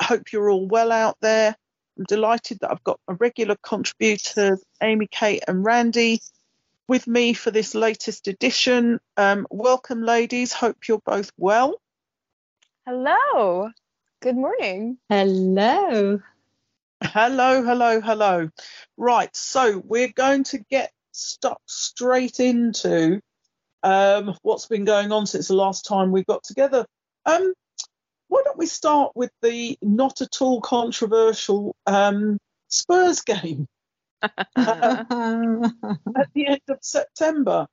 I hope you're all well out there. I'm delighted that I've got my regular contributors, Amy, Kate and Randy, with me for this latest edition. Welcome, ladies. Hope you're both well. Hello. Good morning. Hello. Hello. Right, so we're going to get stuck straight into what's been going on since the last time we got together. Why don't we start with the not at all controversial Spurs game at the end of September?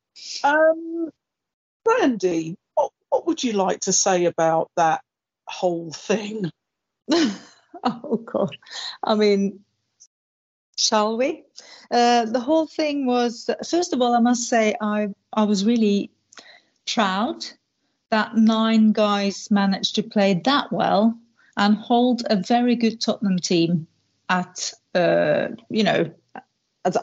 Randy, what would you like to say about that whole thing? Oh, God. I mean, shall we? The whole thing was, first of all, I must say I was really proud that 9 guys managed to play that well and hold a very good Tottenham team at, at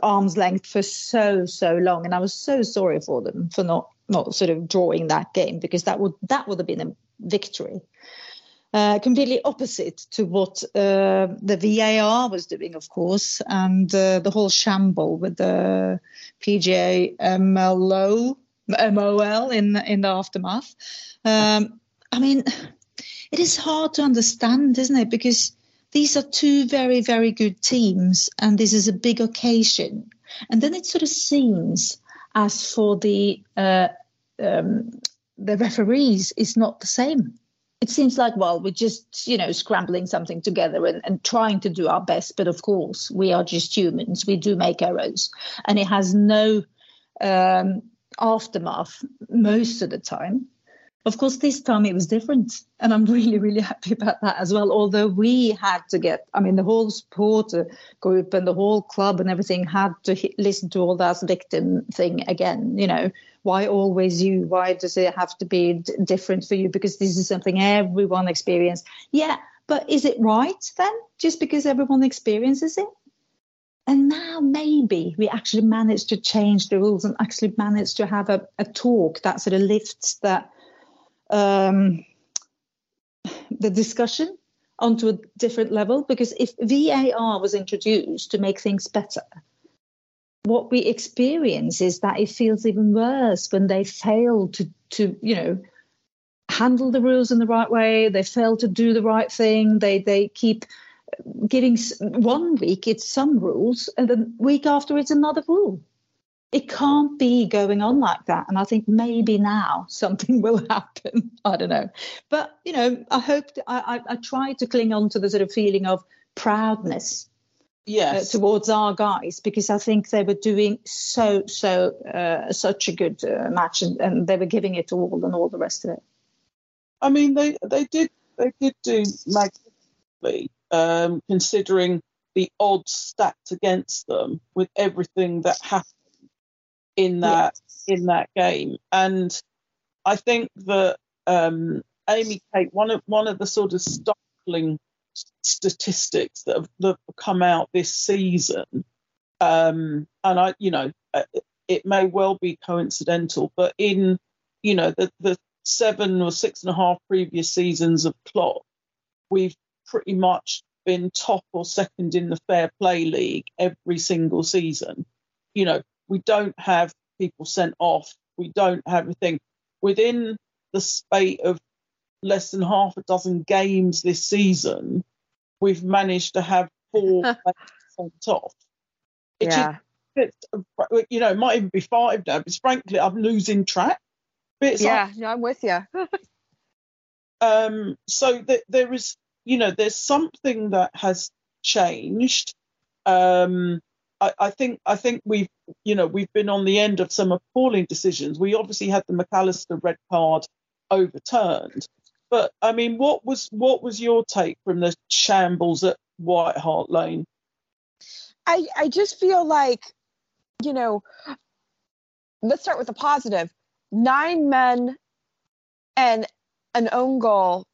arm's length for so long. And I was so sorry for them for not sort of drawing that game, because that would have been a victory. Completely opposite to what the VAR was doing, of course, and the whole shamble with the PGA MOL in the aftermath. I mean, it is hard to understand, isn't it? Because these are 2 very, very good teams and this is a big occasion. And then it sort of seems as for the referees, it's not the same. It seems like, well, we're just, scrambling something together and trying to do our best. But of course, we are just humans. We do make errors. And it has no aftermath most of the time. Of course, this time it was different, and I'm really, really happy about that as well. Although we had to the whole supporter group and the whole club and everything had to listen to all that victim thing again. Why always you? Why does it have to be different for you? Because this is something everyone experienced. Yeah, but is it right then? Just because everyone experiences it? And now maybe we actually managed to change the rules and actually managed to have a talk that sort of lifts that the discussion onto a different level. Because if VAR was introduced to make things better, what we experience is that it feels even worse when they fail to handle the rules in the right way. They fail to do the right thing. They keep giving 1 week it's some rules and the week after it's another rule. It can't be going on like that, and I think maybe now something will happen. I don't know, but I hope I try to cling on to the sort of feeling of proudness, yes, towards our guys, because I think they were doing so such a good match, and they were giving it all and all the rest of it. I mean, they did do magnificently. Considering the odds stacked against them with everything that happened in that game. And I think that Amy, Kate, one of the sort of startling statistics that have come out this season And I, you know, it may well be coincidental, but in, you know, the 7 or 6.5 previous seasons of Klopp, we've pretty much been top or second in the Fair Play League every single season. You know, we don't have people sent off. We don't have a thing. Within the spate of less than half a dozen games this season, we've managed to have 4 players sent off. It's, you know, it might even be 5 now, because frankly, I'm losing track. But it's I'm with you. So there is, you know, there's something that has changed. I think we've, you know, we've been on the end of some appalling decisions. We obviously had the McAllister red card overturned, but I mean, what was your take from the shambles at White Hart Lane? I just feel like, you know, let's start with the positive. 9 men and an own goal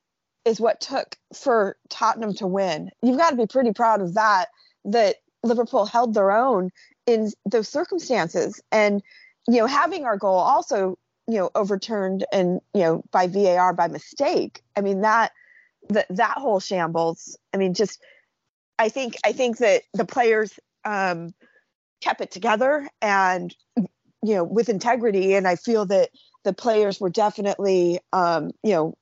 is what took for Tottenham to win. You've got to be pretty proud of that Liverpool held their own in those circumstances. And, you know, having our goal also, you know, overturned and, you know, by VAR by mistake. I mean, that whole shambles, I mean, just... I think that the players kept it together and, you know, with integrity. And I feel that the players were definitely, you know,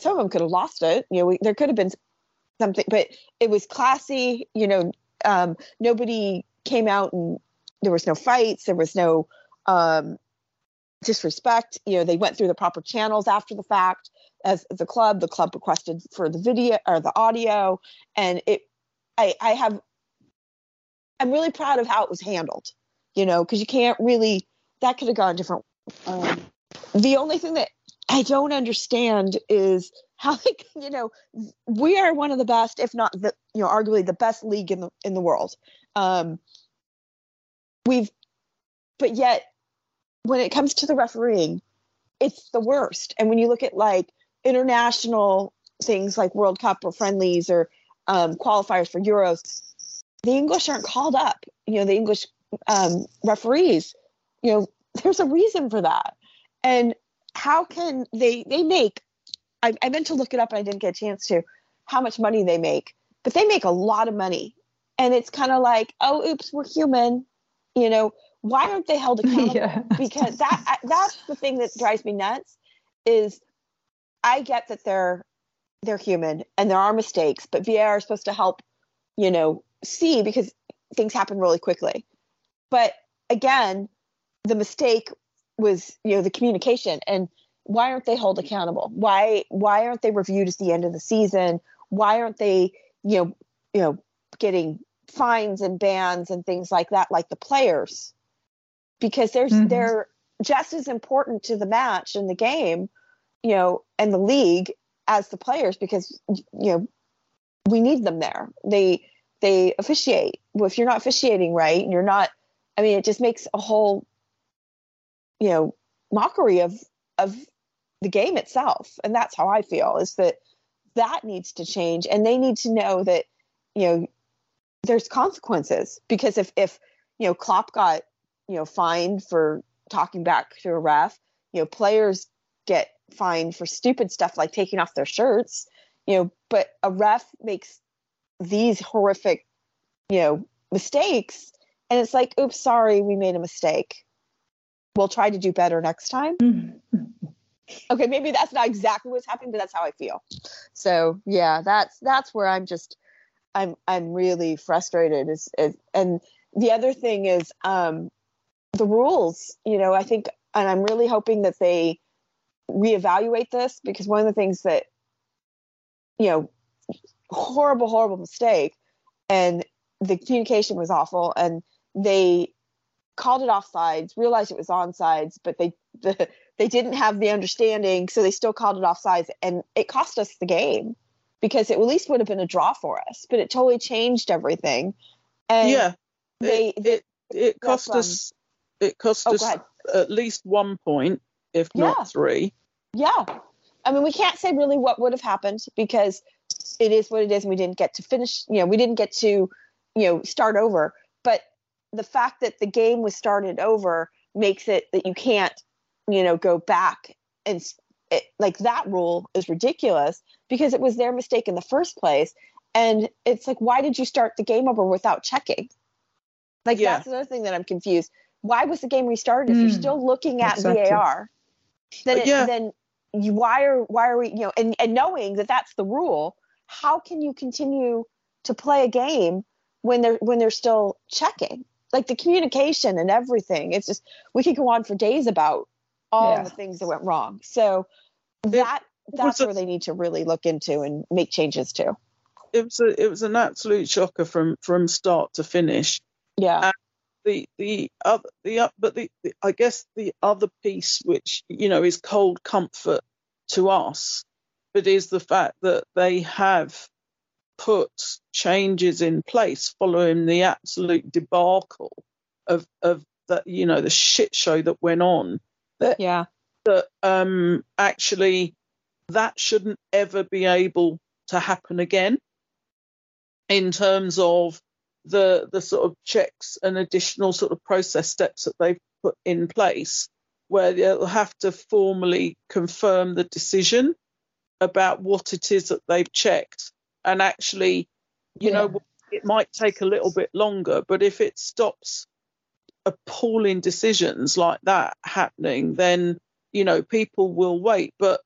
some of them could have lost it. You know, there could have been something, but it was classy. You know, nobody came out and there was no fights. There was no disrespect. You know, they went through the proper channels after the fact. As the club requested for the video or the audio, and I'm really proud of how it was handled, you know, because you can't really, that could have gone different. The only thing that I don't understand is how, like, you know, we are one of the best, if not the, you know, arguably the best league in the world. But yet when it comes to the refereeing, it's the worst. And when you look at like international things like World Cup or friendlies or qualifiers for Euros, the English aren't called up. You know, the English referees, you know, there's a reason for that. And how can they make, I meant to look it up and I didn't get a chance to, how much money they make, but they make a lot of money. And it's kind of like, oh, oops, we're human. You know, why aren't they held accountable? Yeah. Because that's the thing that drives me nuts is I get that they're human and there are mistakes, but VAR is supposed to help, you know, see, because things happen really quickly. But again, the mistake was, you know, the communication, and why aren't they held accountable? Why aren't they reviewed at the end of the season? Why aren't they, you know, getting fines and bans and things like that, like the players, because they're just as important to the match and the game, you know, and the league as the players, because, you know, we need them there. They officiate. Well, if you're not officiating right and you're not, I mean, it just makes a whole, you know, mockery of the game itself. And that's how I feel, is that needs to change. And they need to know that, you know, there's consequences, because if, you know, Klopp got, you know, fined for talking back to a ref, you know, players get fined for stupid stuff like taking off their shirts, you know, but a ref makes these horrific, you know, mistakes. And it's like, oops, sorry, we made a mistake. We'll try to do better next time. Okay. Maybe that's not exactly what's happening, but that's how I feel. So yeah, that's where I'm just, I'm really frustrated. And the other thing is the rules, you know, I think, and I'm really hoping that they reevaluate this, because one of the things that, you know, horrible mistake, and the communication was awful, and they called it offsides, realized it was onsides, but they didn't have the understanding, so they still called it offsides, and it cost us the game. Because it at least would have been a draw for us, but it totally changed everything. And yeah, it cost us. It cost us at least 1 point, if not 3. Yeah, I mean, we can't say really what would have happened, because it is what it is, and we didn't get to finish. You know, we didn't get to, you know, start over. But the fact that the game was started over makes it that you can't, you know, go back and like that rule is ridiculous because it was their mistake in the first place. And it's like, why did you start the game over without checking? Like, yeah. That's another thing that I'm confused. Why was the game restarted if you're still looking at VAR? Then why are we, you know, and knowing that that's the rule, how can you continue to play a game when they're still checking? Like the communication and everything. It's just, we could go on for days about all the things that went wrong. So that's where they need to really look into and make changes to. It was an absolute shocker from start to finish. Yeah. And the I guess the other piece, which, you know, is cold comfort to us, but is the fact that they have put changes in place following the absolute debacle of that, you know, the shit show that went on. That actually that shouldn't ever be able to happen again. In terms of the sort of checks and additional sort of process steps that they've put in place, where they'll have to formally confirm the decision about what it is that they've checked. And actually, you know, it might take a little bit longer, but if it stops appalling decisions like that happening, then, you know, people will wait. But,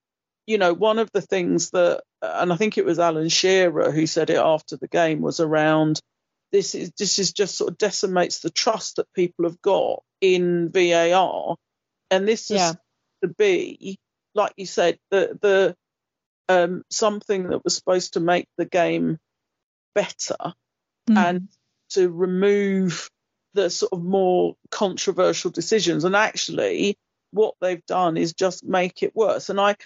you know, one of the things that, and I think it was Alan Shearer who said it after the game, was around this is just sort of decimates the trust that people have got in VAR. And this is to be, like you said, the something that was supposed to make the game better and to remove the sort of more controversial decisions. And actually what they've done is just make it worse. And I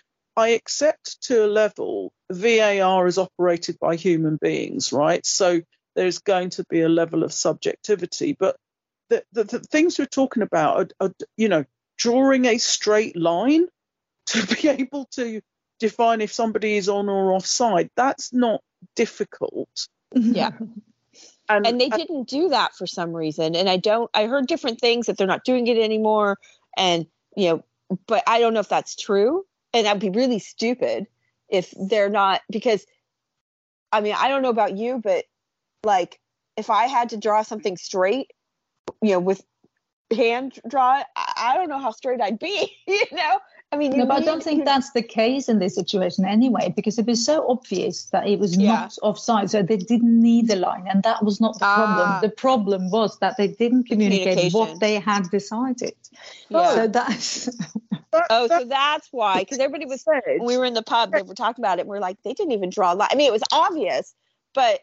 accept to a level VAR is operated by human beings, right? So there's going to be a level of subjectivity. But the things we're talking about are, you know, drawing a straight line to be able to define if somebody is on or offside. That's not difficult. Yeah. And they didn't do that for some reason. And I heard different things that they're not doing it anymore. And, you know, but I don't know if that's true. And that'd be really stupid if they're not, because, I mean, I don't know about you, but like if I had to draw something straight, you know, with hand draw, I don't know how straight I'd be, you know? I mean, but I don't think that's the case in this situation anyway, because it was so obvious that it was not offside, so they didn't need the line, and that was not the problem. The problem was that they didn't communicate what they had decided. Yeah. So that's why, because everybody was, when we were in the pub, they were talking about it, and we were like, they didn't even draw a line. I mean, it was obvious, but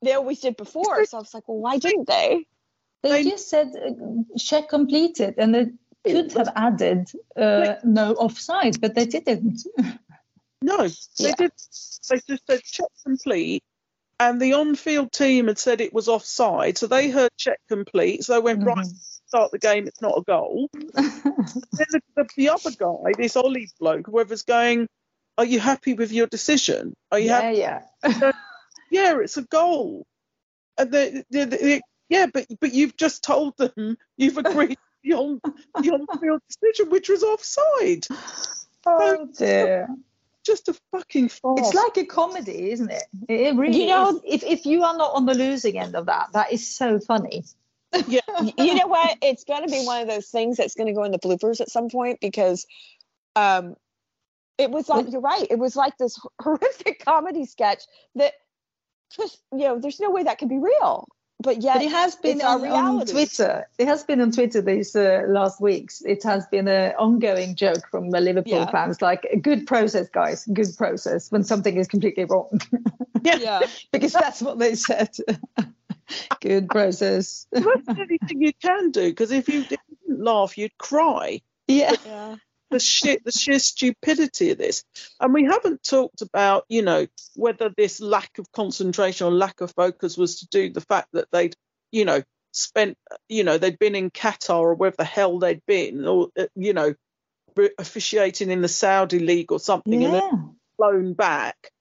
they always did before, so I was like, well, why didn't they? They just said, check completed, and they could have added no offside, but they didn't. No, they did. They just said check complete, and the on-field team had said it was offside, so they heard check complete, so they went right start the game. It's not a goal. Then the other guy, this Ollie bloke, whoever's going, are you happy with your decision? Are you happy? Yeah. Yeah, it's a goal. And but you've just told them you've agreed. The on-field decision, which was offside. Oh, dear. Just a fucking farce. It's like a comedy, isn't it? It really is. If you are not on the losing end of that, that is so funny. Yeah. You know what? It's going to be one of those things that's going to go in the bloopers at some point, because it was like, you're right, it was like this horrific comedy sketch that just, you know, there's no way that could be real. But yeah, it has been on Twitter. It has been on Twitter these last weeks. It has been an ongoing joke from the Liverpool fans, like, good process, guys, good process, when something is completely wrong. Yeah. Because that's what they said. Good process. That's the only thing you can do, because if you didn't laugh, you'd cry. Yeah. The sheer stupidity of this. And we haven't talked about, you know, whether this lack of concentration or lack of focus was to do the fact that they'd, you know, spent, you know, they'd been in Qatar or wherever the hell they'd been, or, you know, officiating in the Saudi League or something, and then flown back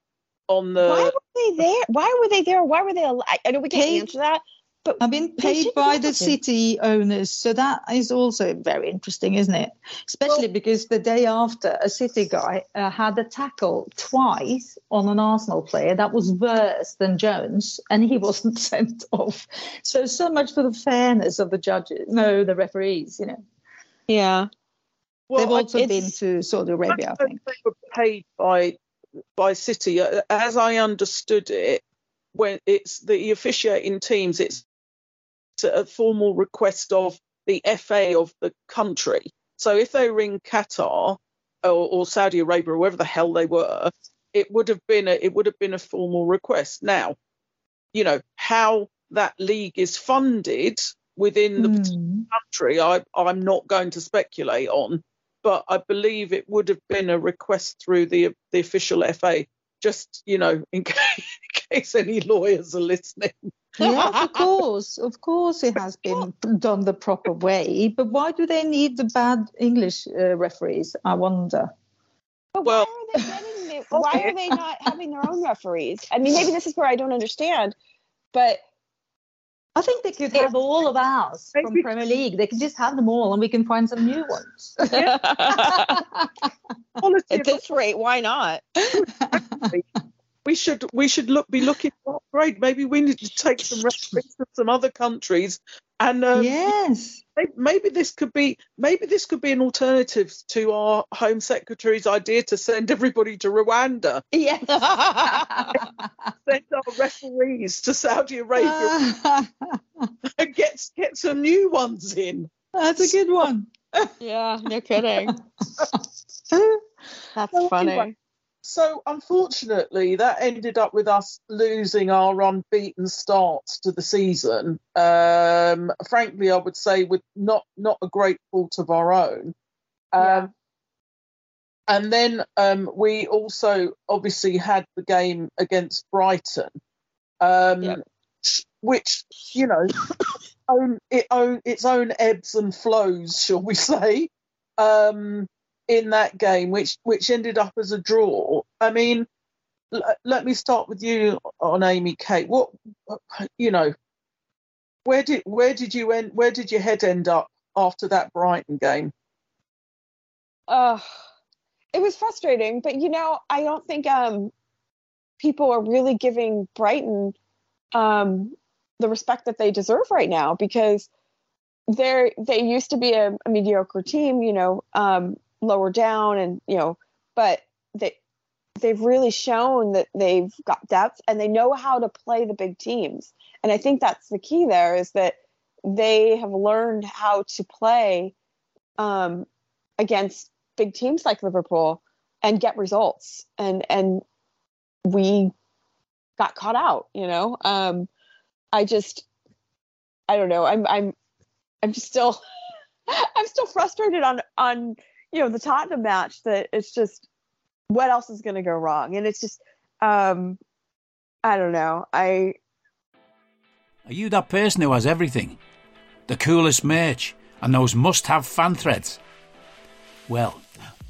on the... Why were they there? Why were they there? I know we can't answer that, But I've been paid by the City owners, so that is also very interesting, isn't it? Especially because the day after, a City guy had a tackle twice on an Arsenal player that was worse than Jones, and he wasn't sent off. So much for the fairness of the judges, no, the referees, you know. Yeah. Well, they've also been to Saudi Arabia, I think. They were paid by City, as I understood it. When it's the officiating teams, it's a formal request of the FA of the country. So if they were in Qatar or Saudi Arabia or wherever the hell they were, it would have been a formal request. Now, you know how that league is funded within the particular country. I'm not going to speculate on, but I believe it would have been a request through the official FA. Just, you know, in case any lawyers are listening. Yeah, of course it has been done the proper way. But why do they need the bad English referees, I wonder? But why are they not having their own referees? I mean, maybe this is where I don't understand, but... I think they could have all of ours from Premier League. They could just have them all and we can find some new ones. Honestly, at this rate, why not? We should be looking for upgrade. Maybe we need to take some referees from some other countries, and yes, maybe this could be an alternative to our Home Secretary's idea to send everybody to Rwanda. Yes, send our referees to Saudi Arabia and get some new ones in. That's a good one. Yeah, no kidding. That's funny. So, unfortunately, that ended up with us losing our unbeaten start to the season. Frankly, I would say with not a great fault of our own. And then we also obviously had the game against Brighton, which, you know, its own ebbs and flows, shall we say. In that game, which ended up as a draw. I mean, let me start with you on Amy Kate. What, you know, where did your head end up after that Brighton game? It was frustrating, but you know, I don't think people are really giving Brighton the respect that they deserve right now, because they used to be a mediocre team, you know. Lower down, and you know, but they've really shown that they've got depth and they know how to play the big teams. And I think that's the key there, is that they have learned how to play against big teams like Liverpool and get results. And we got caught out, you know. I don't know. I'm still frustrated on you know, the Tottenham match, that it's just, what else is going to go wrong? And it's just, I don't know. Are you that person who has everything? The coolest merch and those must-have fan threads? Well,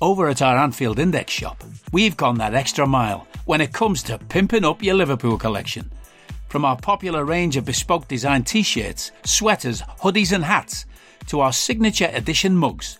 over at our Anfield Index shop, we've gone that extra mile when it comes to pimping up your Liverpool collection. From our popular range of bespoke design t-shirts, sweaters, hoodies and hats, to our signature edition mugs,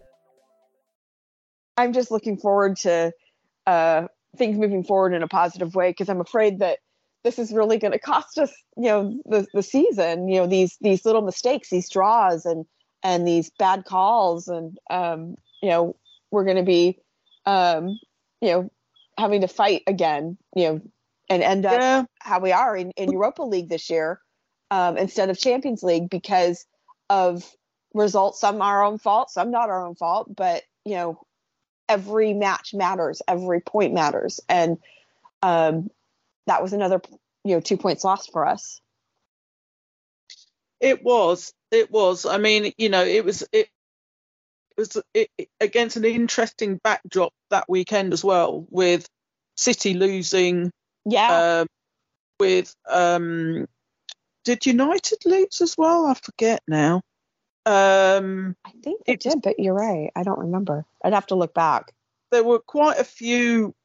I'm just looking forward to things moving forward in a positive way, because I'm afraid that this is really going to cost us, you know, the season, you know, these little mistakes, these draws and these bad calls. And, you know, we're going to be, you know, having to fight again, you know, and end up how we are in Europa League this year instead of Champions League, because of results, some our own fault, some not our own fault, but, you know, every match matters. Every point matters. And that was another, you know, 2 points lost for us. It was. It was. I mean, you know, it was against an interesting backdrop that weekend as well, with City losing. Yeah. Did United lose as well? I forget now. I think they did, but you're right. I don't remember. I'd have to look back. There were quite a few,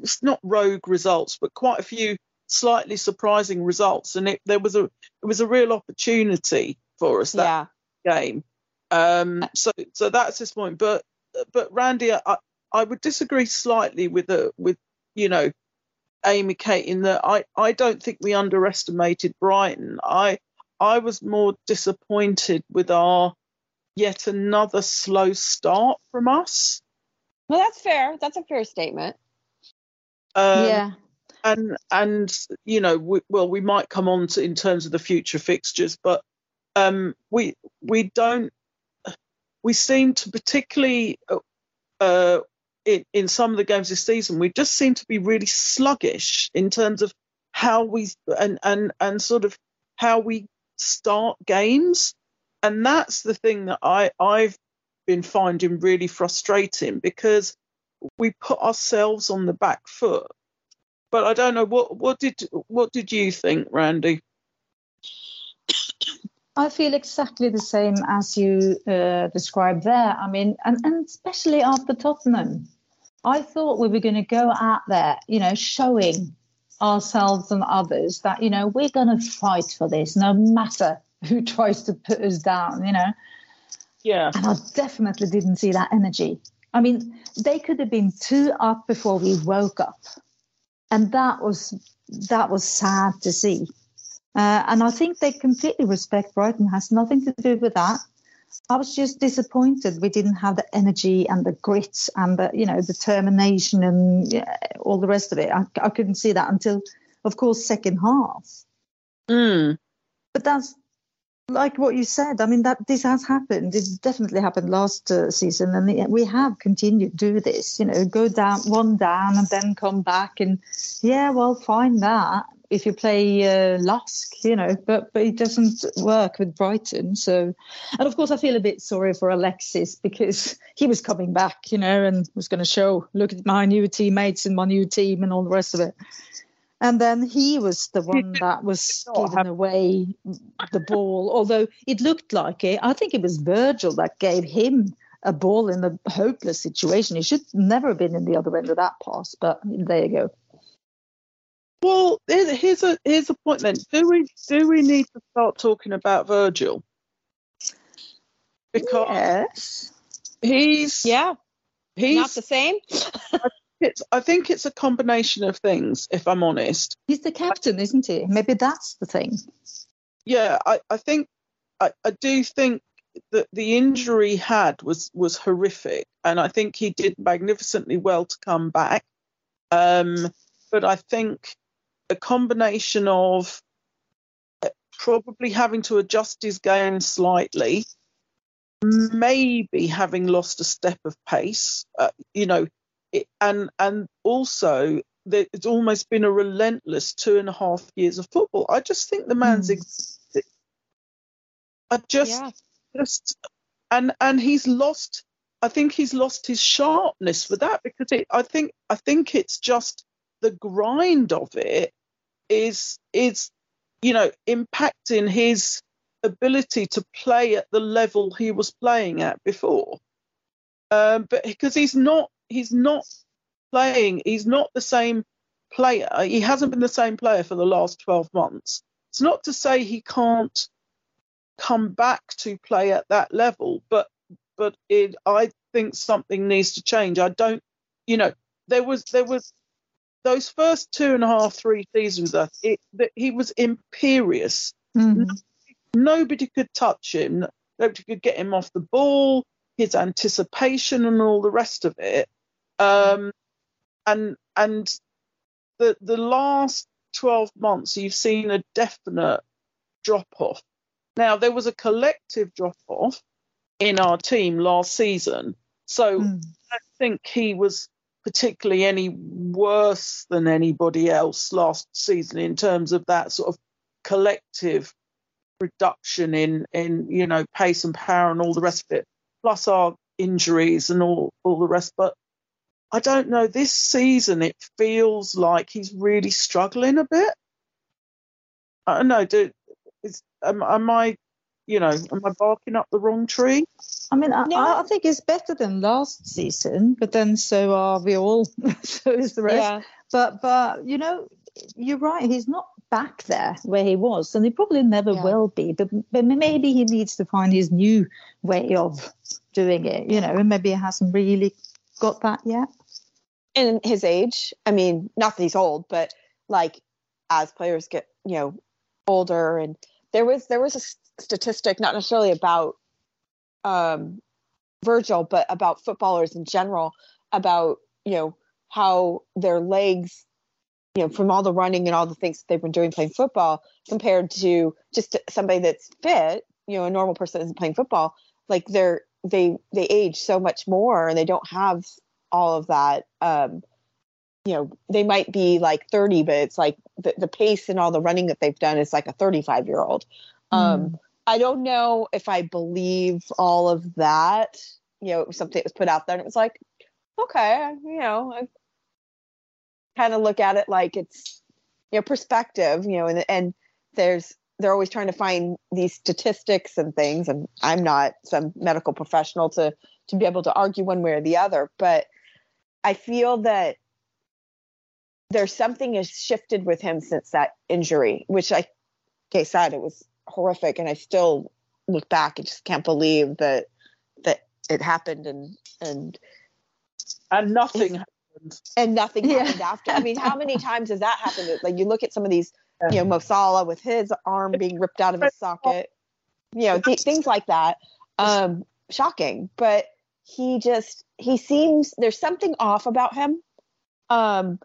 it's not rogue results, but quite a few slightly surprising results, and it was a real opportunity for us that game. So that's his point. But Randy, I would disagree slightly with you know, Amy Kate, in that I don't think we underestimated Brighton. I was more disappointed with our yet another slow start from us. Well, that's fair. That's a fair statement. Yeah. And you know, we might come on to in terms of the future fixtures, but we seem to, particularly in some of the games this season, we just seem to be really sluggish in terms of how we and sort of how we start games, and that's the thing that I've been finding really frustrating, because we put ourselves on the back foot. But I don't know, what did you think, Randy? I feel exactly the same as you described there. I mean, and especially after Tottenham, I thought we were going to go out there, you know, showing ourselves and others that, you know, we're going to fight for this no matter who tries to put us down, you know. Yeah. And I definitely didn't see that energy. I mean, they could have been 2 up before we woke up. And that was sad to see. And I think they completely respect Brighton. It has nothing to do with that. I was just disappointed we didn't have the energy and the grit and the, you know, determination and all the rest of it. I couldn't see that until, of course, second half. Mm. But that's like what you said. I mean, that this has happened. This definitely happened last season, and we have continued to do this. You know, go down one down and then come back, and yeah, well, fine that if you play LASK, you know, but it doesn't work with Brighton. So, and of course, I feel a bit sorry for Alexis, because he was coming back, you know, and was going to show, look at my new teammates and my new team and all the rest of it. And then he was the one that was giving away the ball, although it looked like it. I think it was Virgil that gave him a ball in a hopeless situation. He should never have been in the other end of that pass, but there you go. Well, here's a point then. Do we need to start talking about Virgil? Because yes. He's not the same. I think it's a combination of things, if I'm honest. He's the captain, isn't he? Maybe that's the thing. Yeah, I think I do think that the injury he had was horrific, and I think he did magnificently well to come back. But I think a combination of probably having to adjust his game slightly, maybe having lost a step of pace, you know, and also it's almost been a relentless 2.5 years of football. I just think the man's and he's lost. I think he's lost his sharpness for that, because I think it's just the grind of it is you know, impacting his ability to play at the level he was playing at before. But because he's not the same player. He hasn't been the same player for the last 12 months. It's not to say he can't come back to play at that level, but I think something needs to change. I don't, you know, there was those first 2.5, 3 seasons with us, he was imperious. Mm-hmm. Nobody could touch him. Nobody could get him off the ball, his anticipation and all the rest of it. And the last 12 months, you've seen a definite drop-off. Now, there was a collective drop-off in our team last season, so I don't think he was particularly any worse than anybody else last season in terms of that sort of collective reduction in pace and power and all the rest of it, plus our injuries and all the rest. But I don't know, this season it feels like he's really struggling a bit. I don't know. Am I barking up the wrong tree? I mean, I think it's better than last season, but then so are we all. So is the rest. Yeah. But you're right. He's not back there where he was, and he probably never will be. But maybe he needs to find his new way of doing it. And maybe he hasn't really got that yet. And his age. I mean, not that he's old, but like as players get older, and there was a statistic, not necessarily about Virgil, but about footballers in general, about how their legs, from all the running and all the things that they've been doing playing football, compared to just somebody that's fit, a normal person isn't playing football, like they age so much more, and they don't have all of that. They might be like 30, but it's like the pace and all the running that they've done is like a 35-year-old. I don't know if I believe all of that. It was something that was put out there, and it was like, okay, I kind of look at it like it's perspective, and they're always trying to find these statistics and things, and I'm not some medical professional to be able to argue one way or the other, but I feel that there's something has shifted with him since that injury, which like I said, it was horrific, and I still look back and just can't believe that it happened, and nothing happened. And nothing happened after. I mean, how many times has that happened? Like, you look at some of these, Mo Salah with his arm being ripped out of his socket, things like that. Shocking, but he seems, there's something off about him. And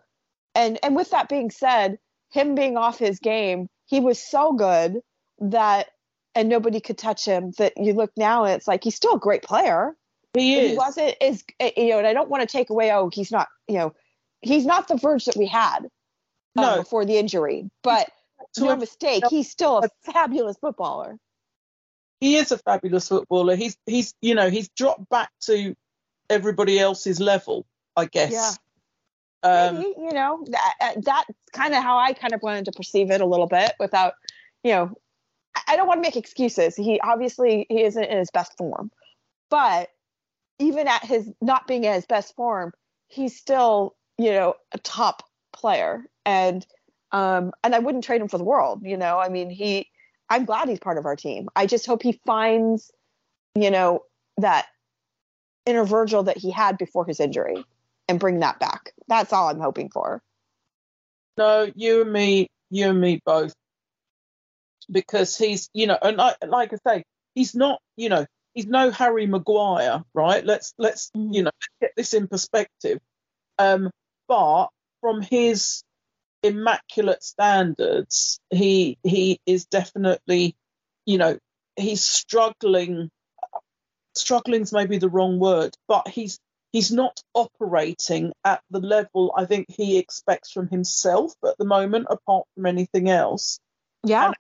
with that being said, him being off his game, he was so good that, and nobody could touch him, that you look now and it's like, he's still a great player. He is. He wasn't as, and I don't want to take away, he's not, he's not the Verge that we had before the injury, but no mistake, he's still a fabulous footballer. He is a fabulous footballer. He's dropped back to everybody else's level, I guess. Yeah. Maybe, that's kind of how I kind of wanted to perceive it a little bit without, I don't want to make excuses. He isn't in his best form, but even at his not being at his best form, he's still, a top player, and I wouldn't trade him for the world. I mean, I'm glad he's part of our team. I just hope he finds, that inner Virgil that he had before his injury, and bring that back. That's all I'm hoping for. No, you and me both. Because he's, and like I say, he's not, he's no Harry Maguire, right? Let's get this in perspective. But from his immaculate standards, he is definitely, he's struggling. Struggling's maybe the wrong word, but he's not operating at the level I think he expects from himself at the moment, apart from anything else. Yeah. And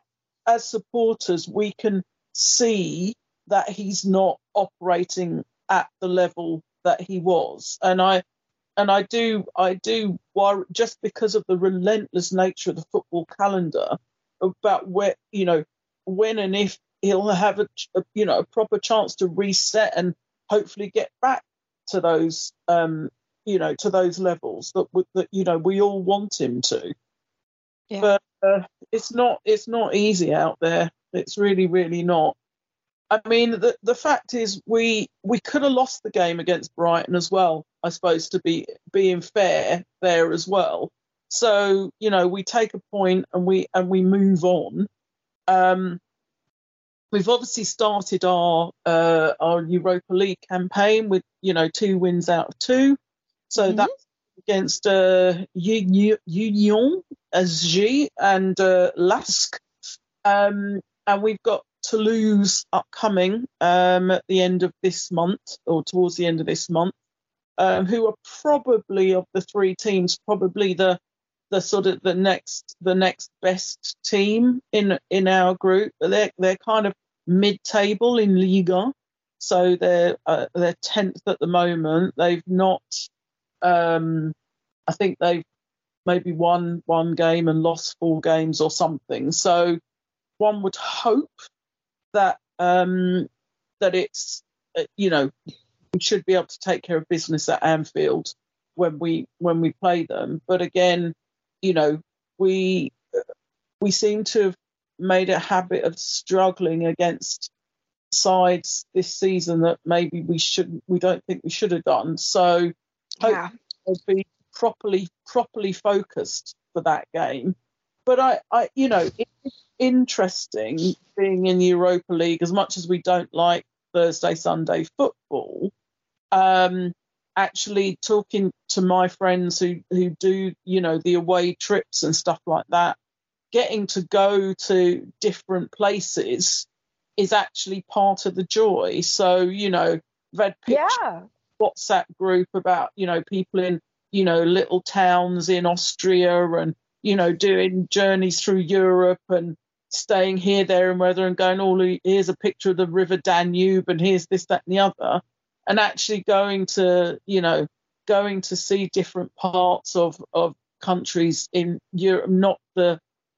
as supporters, we can see that he's not operating at the level that he was. And I do worry, just because of the relentless nature of the football calendar, about where, when and if he'll have a proper chance to reset and hopefully get back to those to those levels that we all want him to. Yeah. But it's not easy out there. It's really, really not. I mean, the fact is we could have lost the game against Brighton as well, I suppose, to be being fair there as well. So, we take a point and we move on. We've obviously started our Europa League campaign with 2 wins out of 2, so that's against Union SG and LASK, and we've got Toulouse upcoming at the end of this month, or towards the end of this month, who are probably, of the three teams, probably the the sort of the next best team in our group. They're kind of mid-table in Liga, so they're 10th at the moment. They've not, I think they've maybe won one game and lost four games or something. So one would hope that that it's, you know, we should be able to take care of business at Anfield when we play them. But again, you know, we seem to have made a habit of struggling against sides this season that maybe we don't think we should have done. So yeah, I'll be properly focused for that game. But I you know, it's interesting being in the Europa League, as much as we don't like Thursday, Sunday football. Actually talking to my friends who do, you know, the away trips and stuff like that, getting to go to different places is actually part of the joy. So, you know, read pictures, yeah, WhatsApp group about, you know, people in, you know, little towns in Austria and, you know, doing journeys through Europe and staying here, there and whether and going, oh, here's a picture of the River Danube and here's this, that and the other. And actually going to see different parts of countries in Europe,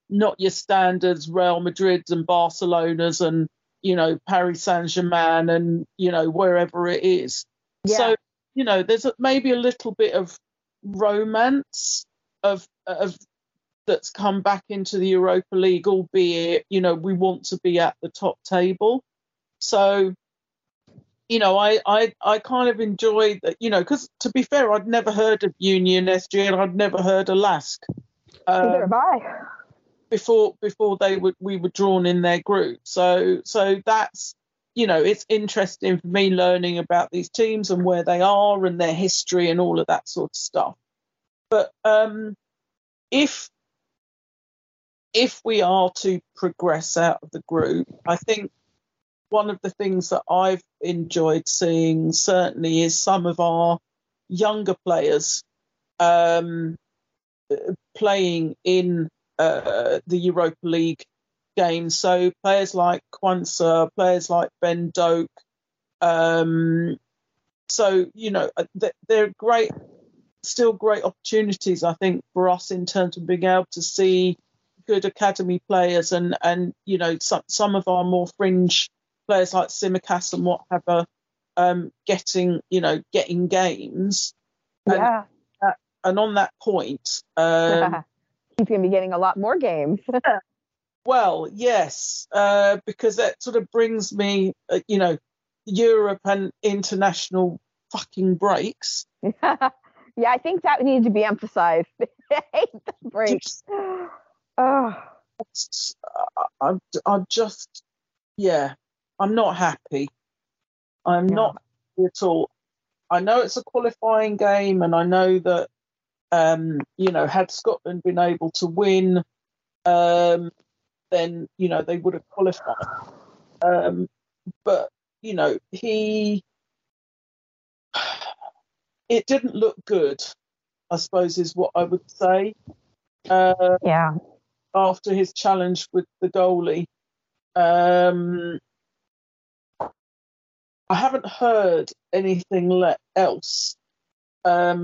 not your standards Real Madrids and Barcelonas and, you know, Paris Saint-Germain and, you know, wherever it is. Yeah. So, you know, there's maybe a little bit of romance of that's come back into the Europa League, albeit, you know, we want to be at the top table. So, you know, I kind of enjoyed that, you know, because to be fair, I'd never heard of Union SG and I'd never heard of LASK. Neither have I. Before we were drawn in their group. So that's, you know, it's interesting for me learning about these teams and where they are and their history and all of that sort of stuff. But if we are to progress out of the group, I think one of the things that I've enjoyed seeing certainly is some of our younger players playing in the Europa League game. So players like Kwanzaa, players like Ben Doak. So, you know, they're great, still great opportunities, I think, for us in terms of being able to see good academy players and you know, some of our more fringe players like Tsimikas and what have a getting games. Yeah. And on that point, he's going to be getting a lot more games. Well, yes, because that sort of brings me, you know, Europe and international fucking breaks. Yeah, I think that needed to be emphasized. I hate the breaks. Oh. I'm just, yeah, I'm not happy. I'm not happy at all. I know it's a qualifying game and I know that, you know, had Scotland been able to win, then, you know, they would have qualified. But, you know, it didn't look good, I suppose is what I would say. After his challenge with the goalie. I haven't heard anything else. But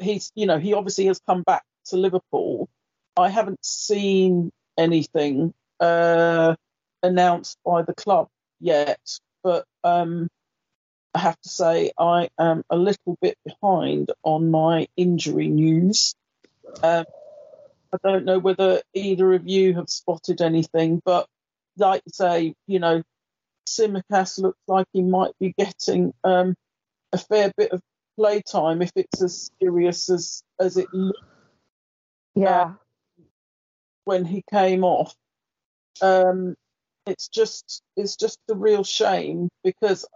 he's, you know, he obviously has come back to Liverpool. I haven't seen anything announced by the club yet, but I have to say I am a little bit behind on my injury news. I don't know whether either of you have spotted anything, but like you say, you know, Tsimikas looks like he might be getting a fair bit of playtime if it's as serious as it looked. Yeah. When he came off, it's just a real shame because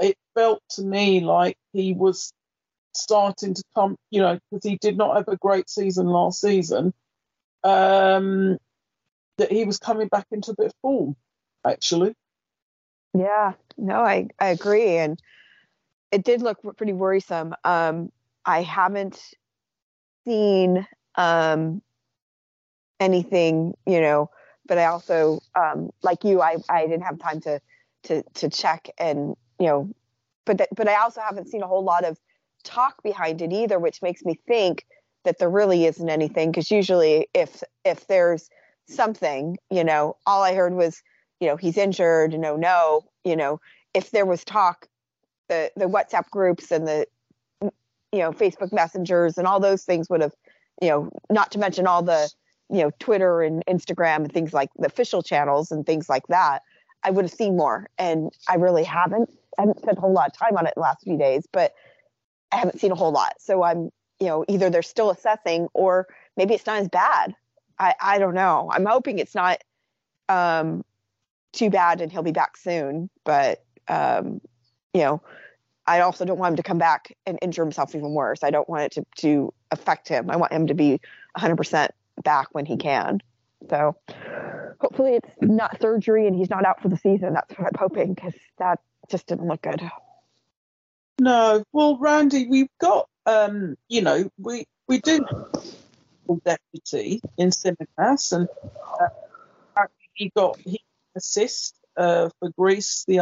it felt to me like he was starting to come, you know, because he did not have a great season last season. That he was coming back into a bit of form, actually. Yeah, no, I agree, and it did look pretty worrisome. I haven't seen anything, you know. But I also, like you, I didn't have time to check and, you know, but I also haven't seen a whole lot of talk behind it either, which makes me think that there really isn't anything. Because usually if there's something, you know, all I heard was, you know, he's injured. No, you know, if there was talk, the WhatsApp groups and the, you know, Facebook messengers and all those things would have, you know, not to mention all the, you know, Twitter and Instagram and things like the official channels and things like that, I would have seen more. And I really haven't. I haven't spent a whole lot of time on it the last few days, but I haven't seen a whole lot. So I'm, you know, either they're still assessing or maybe it's not as bad. I don't know. I'm hoping it's not too bad and he'll be back soon. But, you know, I also don't want him to come back and injure himself even worse. I don't want it to affect him. I want him to be 100% back when he can. So hopefully it's not surgery and he's not out for the season. That's what I'm hoping, because that just didn't look good. No, well, Randy, we've got, you know, we do deputy in Tsimikas, and he assist for Greece the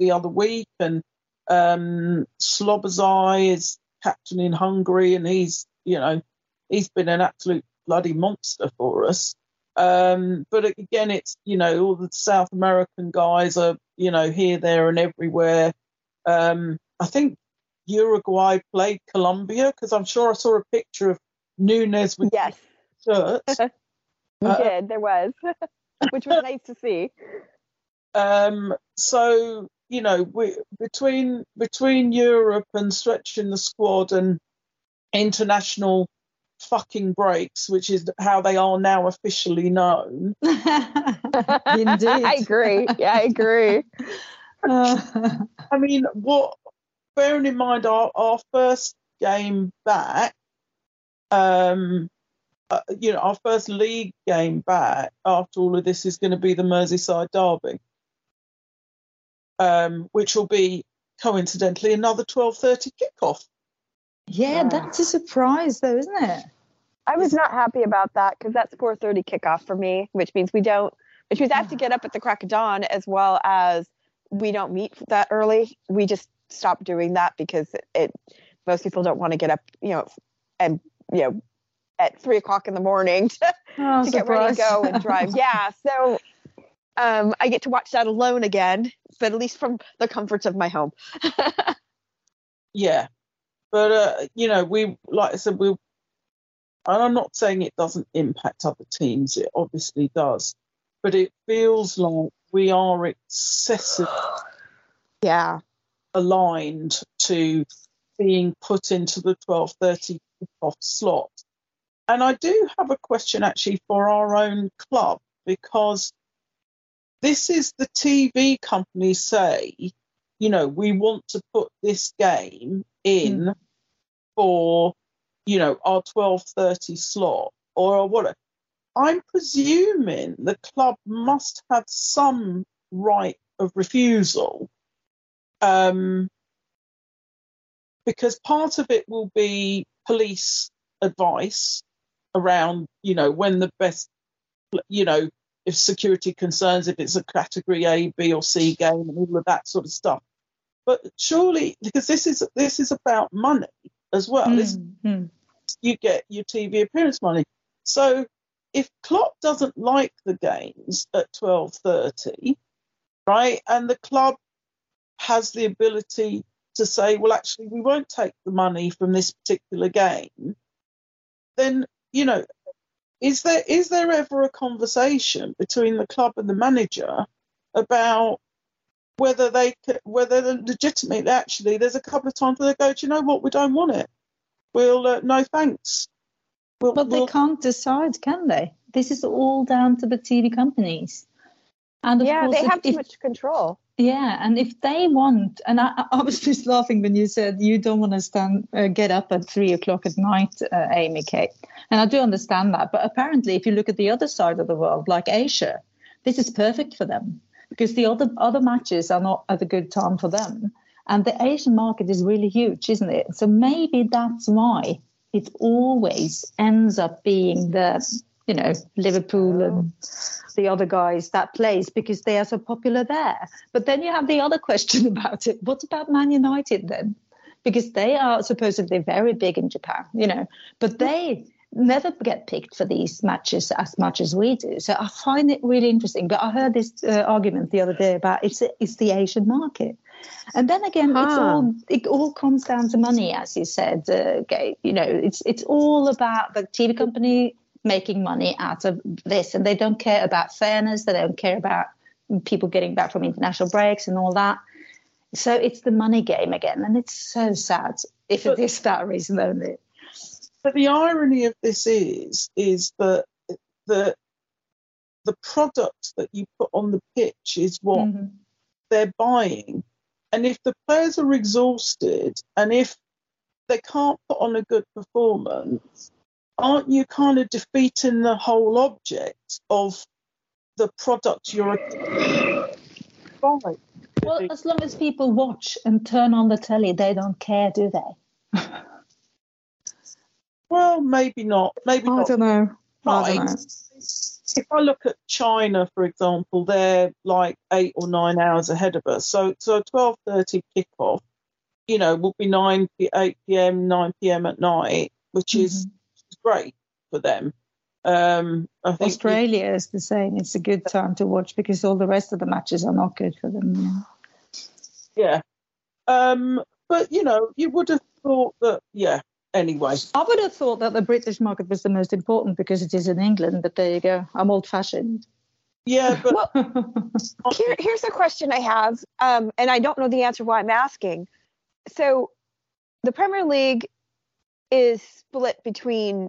other week, and Szoboszlai is captain in Hungary, and he's, you know, he's been an absolute bloody monster for us. But again, it's, you know, all the South American guys are, you know, here, there and everywhere. I think Uruguay played Colombia, because I'm sure I saw a picture of Nunes with yes. shirt. You did, there was, which was nice to see. So, you know, we between Europe and stretching the squad and international fucking breaks, which is how they are now officially known. Indeed. I agree. I mean, bearing in mind our first game back, you know, our first league game back after all of this is going to be the Merseyside Derby, which will be coincidentally another 12:30 kickoff. Yeah, that's a surprise though, isn't it? I was not happy about that, because that's 4:30 kickoff for me, which means I have to get up at the crack of dawn, as well as we don't meet that early. We just stopped doing that because most people don't want to get up, you know, and, you know, at 3:00 in the morning to get ready to go and drive. Yeah. So I get to watch that alone again, but at least from the comforts of my home. Yeah. But, you know, and I'm not saying it doesn't impact other teams. It obviously does. But it feels like we are excessively aligned to being put into the 12:30 kickoff slot. And I do have a question, actually, for our own club, because this is the TV company say, you know, we want to put this game in for, you know, our 12:30 slot or whatever. I'm presuming the club must have some right of refusal, because part of it will be police advice around, you know, when the best, you know, if security concerns, if it's a category A, B or C game and all of that sort of stuff. But surely, because this is about money as well. Mm-hmm. You get your TV appearance money. So if Klopp doesn't like the games at 12:30, right, and the club has the ability to say, well, actually, we won't take the money from this particular game, then, you know, is there ever a conversation between the club and the manager about whether they're legitimate? Actually, there's a couple of times where they go, do you know what, we don't want it. We'll, no thanks. But they can't decide, can they? This is all down to the TV companies. And of course, they have too much control. Yeah, and if they want, and I was just laughing when you said you don't want to get up at 3:00 at night, Amy Kate. And I do understand that. But apparently, if you look at the other side of the world, like Asia, this is perfect for them, because the other matches are not at a good time for them. And the Asian market is really huge, isn't it? So maybe that's why it always ends up being the, you know, Liverpool and the other guys that plays because they are so popular there. But then you have the other question about it. What about Man United then? Because they are supposedly very big in Japan, you know, but they never get picked for these matches as much as we do. So I find it really interesting. But I heard this argument the other day about it's the Asian market. And then again, it all comes down to money, as you said, Kate. You know, it's all about the TV company making money out of this, and they don't care about fairness. They don't care about people getting back from international breaks and all that. So it's the money game again, and it's so sad if it is that reason only. But the irony of this is that the product that you put on the pitch is what mm-hmm. they're buying. And if the players are exhausted and if they can't put on a good performance, aren't you kind of defeating the whole object of the product you're buying? Well, as long as people watch and turn on the telly, they don't care, do they? Well, maybe not. I don't know. If I look at China, for example, they're like 8 or 9 hours ahead of us. So 12:30 kickoff, you know, will be 9 p.m. at night, which mm-hmm. is great for them. I think Australia is the same. It's a good time to watch because all the rest of the matches are not good for them. Yeah. But, you know, you would have thought that, yeah. Anyway, I would have thought that the British market was the most important because it is in England, but there you go. I'm old-fashioned. Yeah, but... Well, here's a question I have, and I don't know the answer why I'm asking. So the Premier League is split between...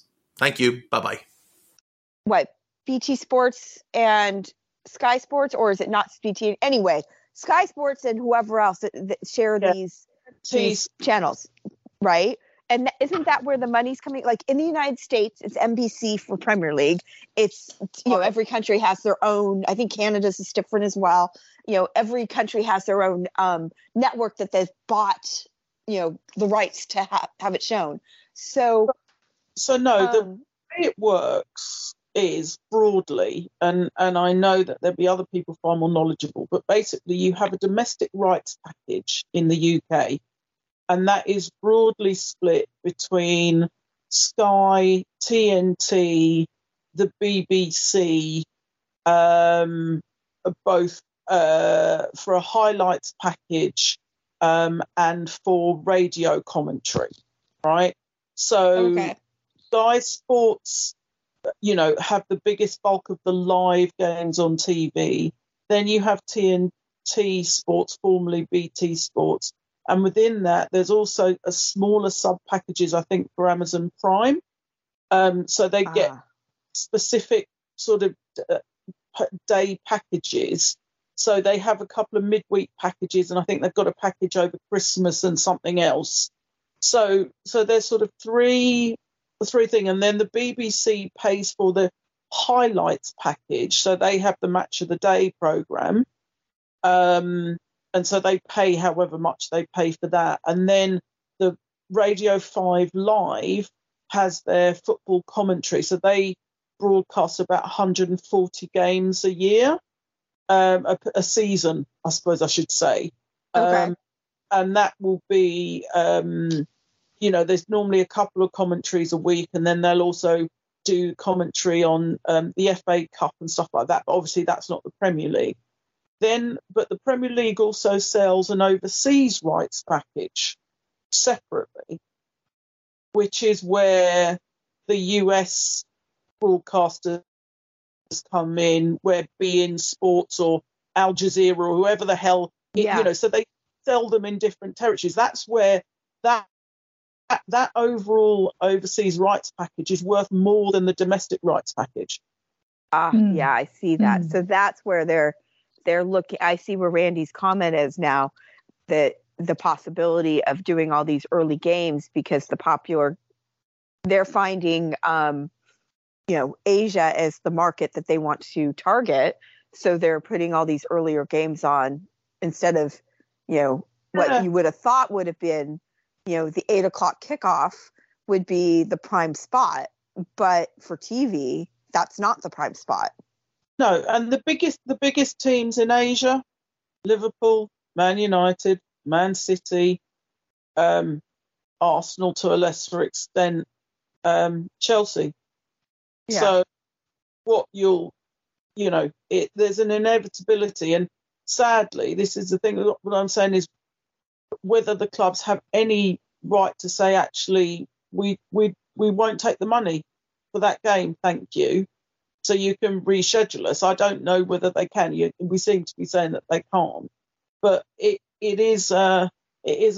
Thank you. Bye-bye. What, BT Sports and Sky Sports, or is it not BT? Anyway, Sky Sports and whoever else that share these channels, right? And isn't that where the money's coming? Like in the United States, it's NBC for Premier League. It's, you know, every country has their own. I think Canada's is different as well. You know, every country has their own network that they've bought, you know, the rights to have it shown. So no, the way it works is broadly, and I know that there'll be other people far more knowledgeable, but basically you have a domestic rights package in the UK, and that is broadly split between Sky, TNT, the BBC, both for a highlights package and for radio commentary, right? So Sky Sports, you know, have the biggest bulk of the live games on TV. Then you have TNT Sports, formerly BT Sports. And within that, there's also a smaller sub-packages, I think, for Amazon Prime. So they get specific sort of day packages. So they have a couple of midweek packages, and I think they've got a package over Christmas and something else. So there's sort of three thing, and then the BBC pays for the highlights package, so they have the match of the day program, and so they pay however much they pay for that. And then the Radio 5 Live has their football commentary, so they broadcast about 140 games a year, a season, I suppose I should say. And that will be you know, there's normally a couple of commentaries a week, and then they'll also do commentary on the FA Cup and stuff like that. But obviously that's not the Premier League. Then, but the Premier League also sells an overseas rights package separately, which is where the US broadcasters come in, where beIN Sports or Al Jazeera or whoever the hell, you know, so they sell them in different territories. That's where that overall overseas rights package is worth more than the domestic rights package. Yeah, I see that. So that's where they're looking. I see where Randy's comment is now, that the possibility of doing all these early games, because they're finding, you know, Asia as the market that they want to target. So they're putting all these earlier games on instead of, you know, what you would have thought would have been, you know, the 8 o'clock kickoff would be the prime spot. But for TV, that's not the prime spot. No, and the biggest teams in Asia, Liverpool, Man United, Man City, Arsenal to a lesser extent, Chelsea. Yeah. So what there's an inevitability. And sadly, this is the thing, what I'm saying is whether the clubs have any right to say, actually, we won't take the money for that game, thank you, so you can reschedule us. I don't know whether they can. We seem to be saying that they can't, but it is just a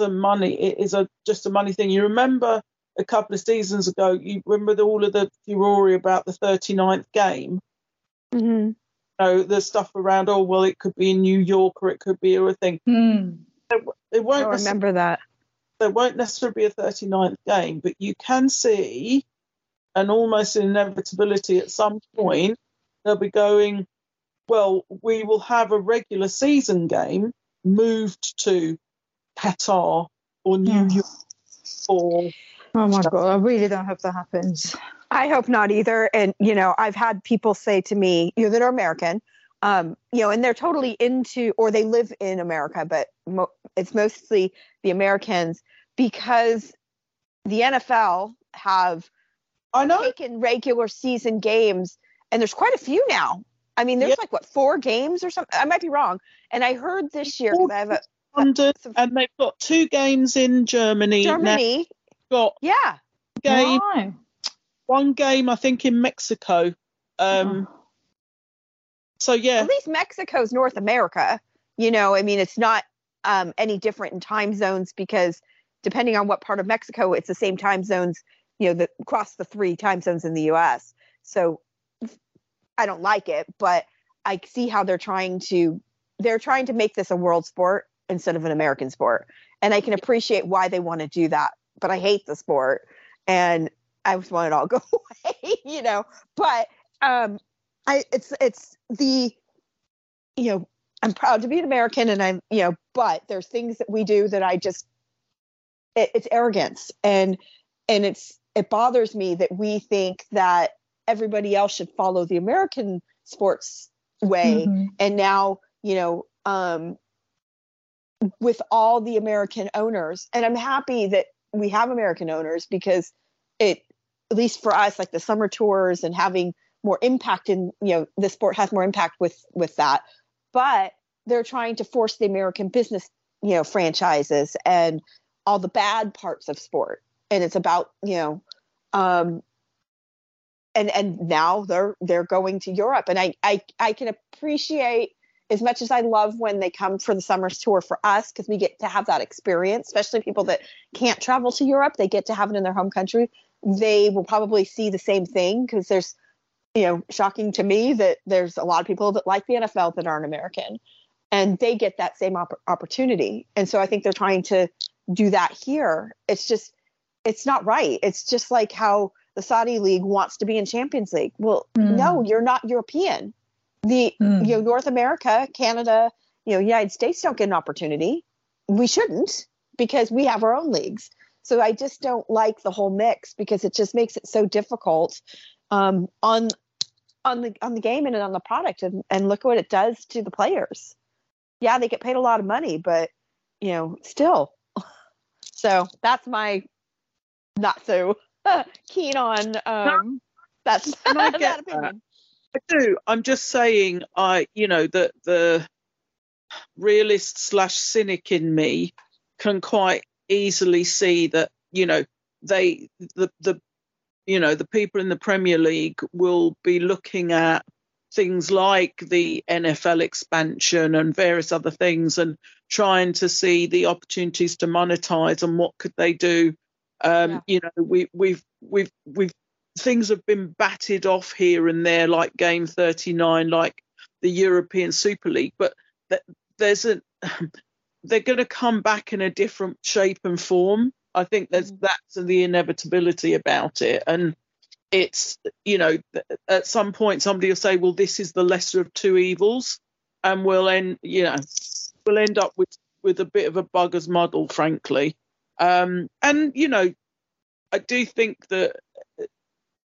money thing. You remember a couple of seasons ago, you remember all of the furore about the 39th game. Mm-hmm. You know, the stuff around, oh well, it could be in New York or it could be a thing. There won't necessarily be a 39th game, but you can see an almost inevitability at some point. They'll be going, well, we will have a regular season game moved to Qatar or New York or... Oh, my God, I really don't hope that happens. I hope not either. And, you know, I've had people say to me, you know, that are American, you know, and they're totally into, or they live in America, but it's mostly the Americans, because the NFL have... I know. Taken regular season games, and there's quite a few now. I mean, there's four games or something. I might be wrong. And I heard this year, because I have London, and they've got two games in Germany. Got game. Wow. One game, I think, in Mexico. So yeah, at least Mexico's North America. You know, I mean, it's not any different in time zones, because depending on what part of Mexico, it's the same time zones. You know, across the three time zones in the U.S. So I don't like it, but I see how they're trying to make this a world sport instead of an American sport. And I can appreciate why they want to do that, but I hate the sport and I just want it all to go away, you know, but I'm proud to be an American, and I'm, you know, but there's things that we do that I just, it's arrogance. And it bothers me that we think that everybody else should follow the American sports way. Mm-hmm. And now, you know, with all the American owners, and I'm happy that we have American owners, because at least for us, like the summer tours and having more impact in, you know, the sport has more impact with that, but they're trying to force the American business, you know, franchises and all the bad parts of sport. And it's about, you know, and now they're going to Europe, and I can appreciate, as much as I love when they come for the summer's tour for us, because we get to have that experience, especially people that can't travel to Europe, they get to have it in their home country. They will probably see the same thing, because there's, you know, shocking to me that there's a lot of people that like the NFL that aren't American, and they get that same opportunity. And so I think they're trying to do that here. It's not right. It's just like how the Saudi League wants to be in Champions League. Well, no, you're not European. You know, North America, Canada, you know, United States don't get an opportunity. We shouldn't, because we have our own leagues. So I just don't like the whole mix, because it just makes it so difficult on the game and on the product, and look what it does to the players. Yeah, they get paid a lot of money, but you know, still. So that's my not so keen on that opinion. I do. I'm just saying, that the realist / cynic in me can quite easily see that, the people in the Premier League will be looking at things like the NFL expansion and various other things and trying to see the opportunities to monetize and what could they do. We've things have been batted off here and there, like game 39, like the European Super League, but they're going to come back in a different shape and form. I think that's the inevitability about it. And it's, at some point somebody will say, well, this is the lesser of two evils. And we'll end up with a bit of a bugger's muddle, frankly. I do think that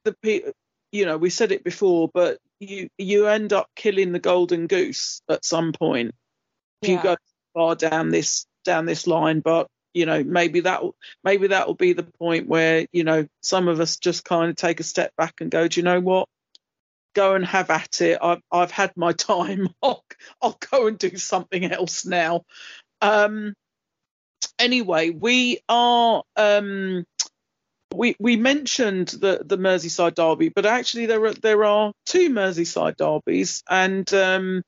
the people, we said it before, but you end up killing the golden goose at some point if you go far down this line. But maybe that will be the point where some of us just kind of take a step back and go, do you know what? Go and have at it. I've had my time. I'll go and do something else now. Anyway, we are. We mentioned the Merseyside Derby, but actually there are two Merseyside Derbies. And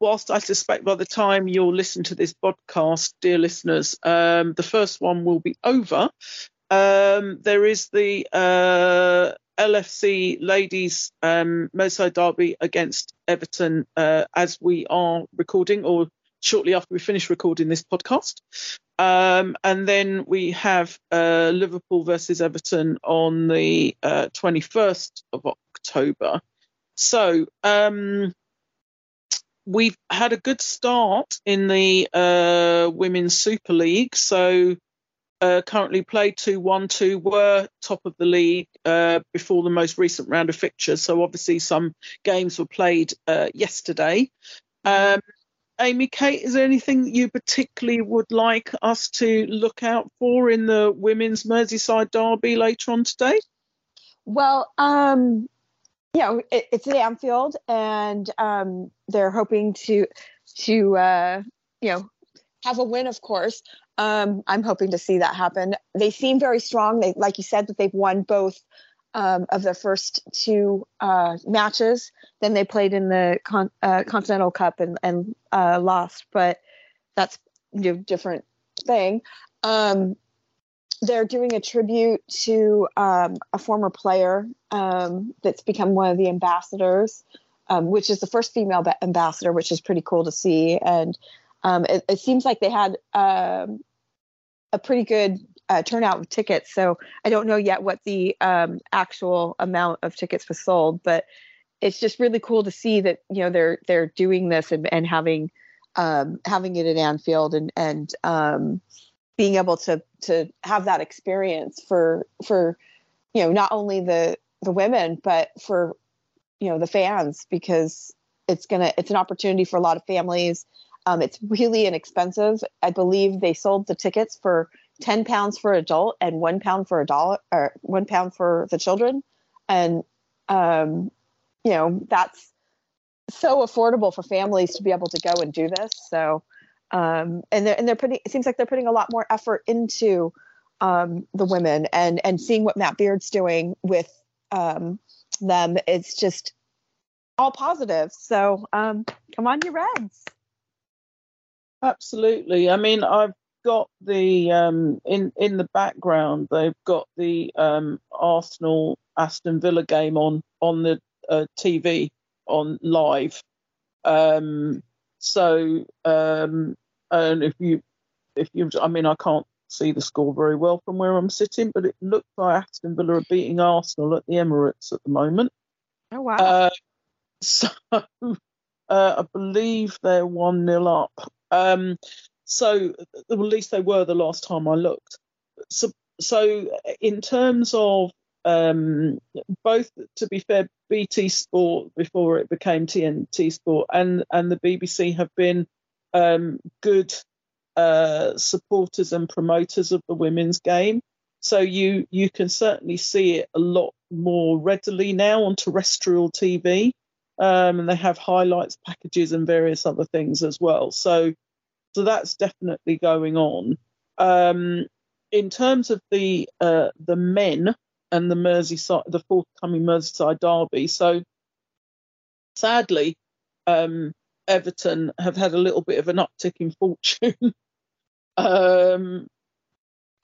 whilst I suspect by the time you'll listen to this podcast, dear listeners, the first one will be over. There is the LFC Ladies Merseyside Derby against Everton as we are recording, or shortly after we finish recording this podcast. And then we have Liverpool versus Everton on the 21st of October. So we've had a good start in the Women's Super League. So currently played 2-1-2, were top of the league before the most recent round of fixtures. So obviously some games were played yesterday. Amy, Kate, is there anything that you particularly would like us to look out for in the Women's Merseyside Derby later on today? Well, it's at Anfield, and they're hoping to have a win, of course. I'm hoping to see that happen. They seem very strong. They, like you said, that they've won both of the first two matches. Then they played in the Continental Cup and lost, but that's a different thing. They're doing a tribute to a former player that's become one of the ambassadors, which is the first female ambassador, which is pretty cool to see. And it seems like they had a pretty good turnout of tickets. So I don't know yet what the actual amount of tickets was sold, but it's just really cool to see that they're doing this and having it at Anfield and being able to have that experience for not only the women but for the fans, because it's an opportunity for a lot of families. It's really inexpensive. I believe they sold the tickets for £10 for adult and £1 for $1 or £1 for the children. And, that's so affordable for families to be able to go and do this. So, it seems like they're putting a lot more effort into the women and seeing what Matt Beard's doing with them. It's just all positive. So come on, you Reds. Absolutely. I mean, I've got the in the background they've got the Arsenal Aston Villa game on the TV on live, and if you I mean, I can't see the score very well from where I'm sitting, but it looks like Aston Villa are beating Arsenal at the Emirates at the moment. Oh wow. I believe they're 1-0 up. So at least they were the last time I looked. So in terms of both, to be fair, BT Sport before it became TNT Sport and the BBC have been good supporters and promoters of the women's game. So you can certainly see it a lot more readily now on terrestrial TV. And they have highlights packages and various other things as well. So that's definitely going on. In terms of the men and the forthcoming Merseyside Derby, so sadly, Everton have had a little bit of an uptick in fortune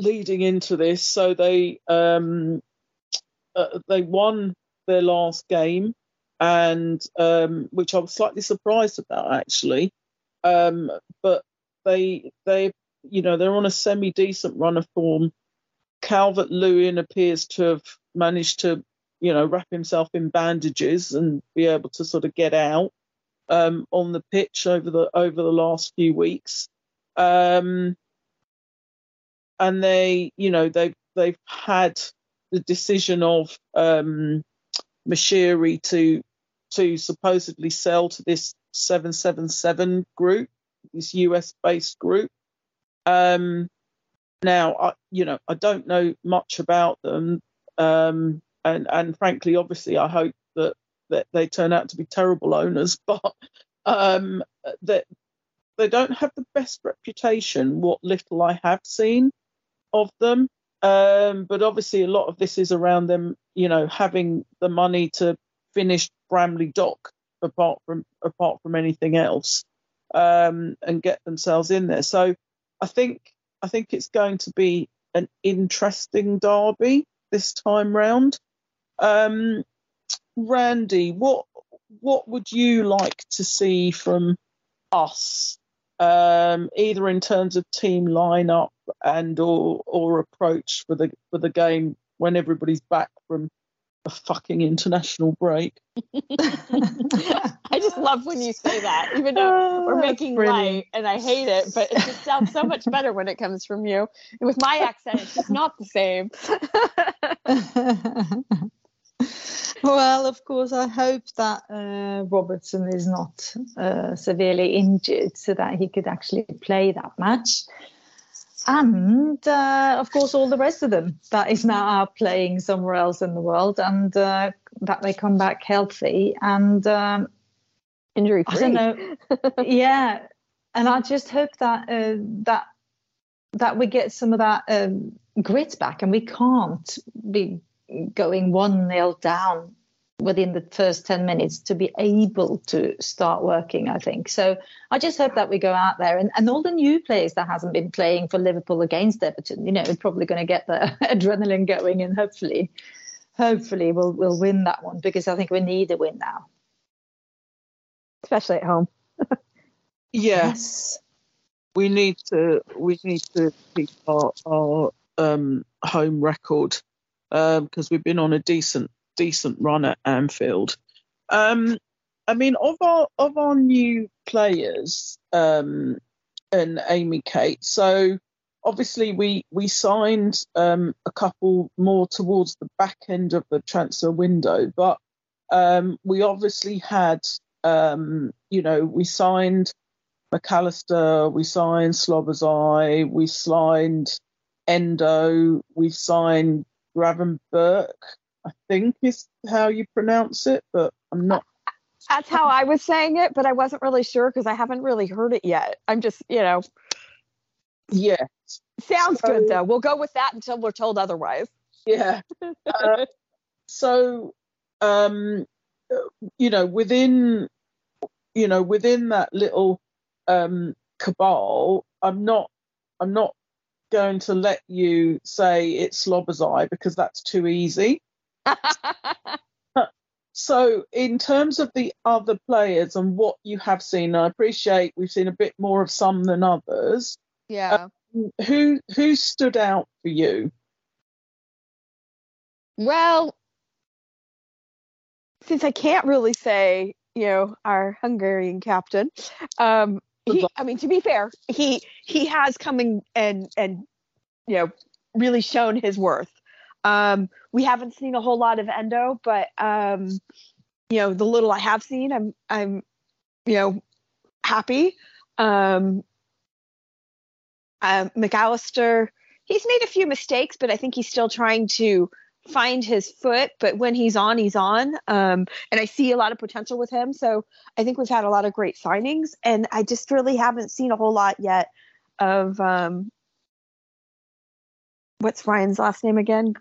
leading into this. So they won their last game, and which I was slightly surprised about actually. But they they're on a semi-decent run of form. Calvert-Lewin appears to have managed to wrap himself in bandages and be able to sort of get out on the pitch over the last few weeks. And they've had the decision of Mashiri to supposedly sell to this 777 group, this US-based group. Now, I don't know much about them. And frankly, obviously, I hope that they turn out to be terrible owners, but that they don't have the best reputation, what little I have seen of them. But obviously, a lot of this is around them, having the money to finish Bramley Dock apart from anything else, and get themselves in there. So I think it's going to be an interesting derby this time round. Randy, what would you like to see from us, either in terms of team lineup and or approach for the game when everybody's back from a fucking international break? I just love when you say that, even though we're making light, and I hate it, but it just sounds so much better when it comes from you. And with my accent, it's just not the same. Well, of course, I hope that Robertson is not severely injured so that he could actually play that match. And, of course, all the rest of them that is now out playing somewhere else in the world, and that they come back healthy and injury-free. I don't know. Yeah. And I just hope that that we get some of that grit back, and we can't be going 1-0 down within the first 10 minutes to be able to start working, I think. So I just hope that we go out there and all the new players that hasn't been playing for Liverpool against Everton, are probably going to get the adrenaline going, and hopefully we'll win that one, because I think we need a win now, especially at home. Yes, we need to keep our home record, because we've been on a decent run at Anfield. I mean, of our new players, and Amy Kate, so obviously we signed a couple more towards the back end of the transfer window, but we obviously had we signed McAllister, we signed Szoboszlai, we signed Endo, we signed Gravenberch, I think is how you pronounce it, but I'm not. That's how I was saying it, but I wasn't really sure because I haven't really heard it yet. I'm just, Yeah. Sounds good, though. We'll go with that until we're told otherwise. Yeah. Within that little cabal, I'm not going to let you say it's Szoboszlai because that's too easy. So in terms of the other players and what you have seen, I appreciate we've seen a bit more of some than others. Yeah. Who stood out for you? Well, since I can't really say, our Hungarian captain, to be fair, he has come in and really shown his worth. We haven't seen a whole lot of Endo, but the little I have seen, I'm happy. McAllister, he's made a few mistakes, but I think he's still trying to find his foot. But when he's on, he's on. And I see a lot of potential with him. So I think we've had a lot of great signings, and I just really haven't seen a whole lot yet of what's Ryan's last name again?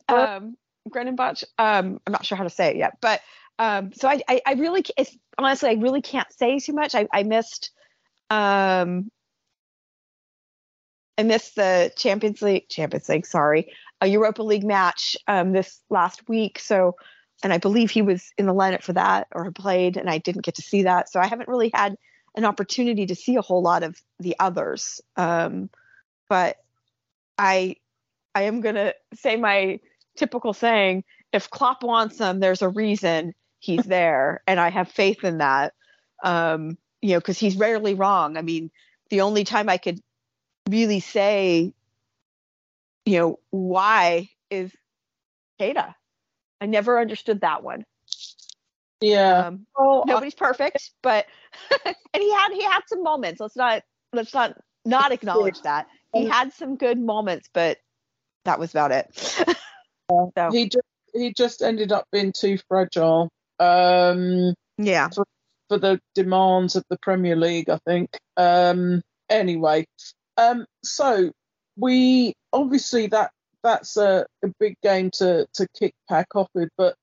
Gravenberch. I'm not sure how to say it yet, but so I really, it's, honestly, I really can't say too much. I missed the Champions League, sorry, a Europa League match this last week. So, and I believe he was in the lineup for that or played, and I didn't get to see that. So I haven't really had an opportunity to see a whole lot of the others. But I am going to say my typical saying, if Klopp wants them, there's a reason he's there. And I have faith in that, you know, because he's rarely wrong. I mean, the only time I could really say, you know, why is Keita. I never understood that one. Yeah. Nobody's perfect, but and he had some moments. Let's not acknowledge that. He had some good moments, but that was about it. So. He just ended up being too fragile. Yeah. For the demands of the Premier League, I think. Anyway. So we obviously that's a big game to kick back off with, but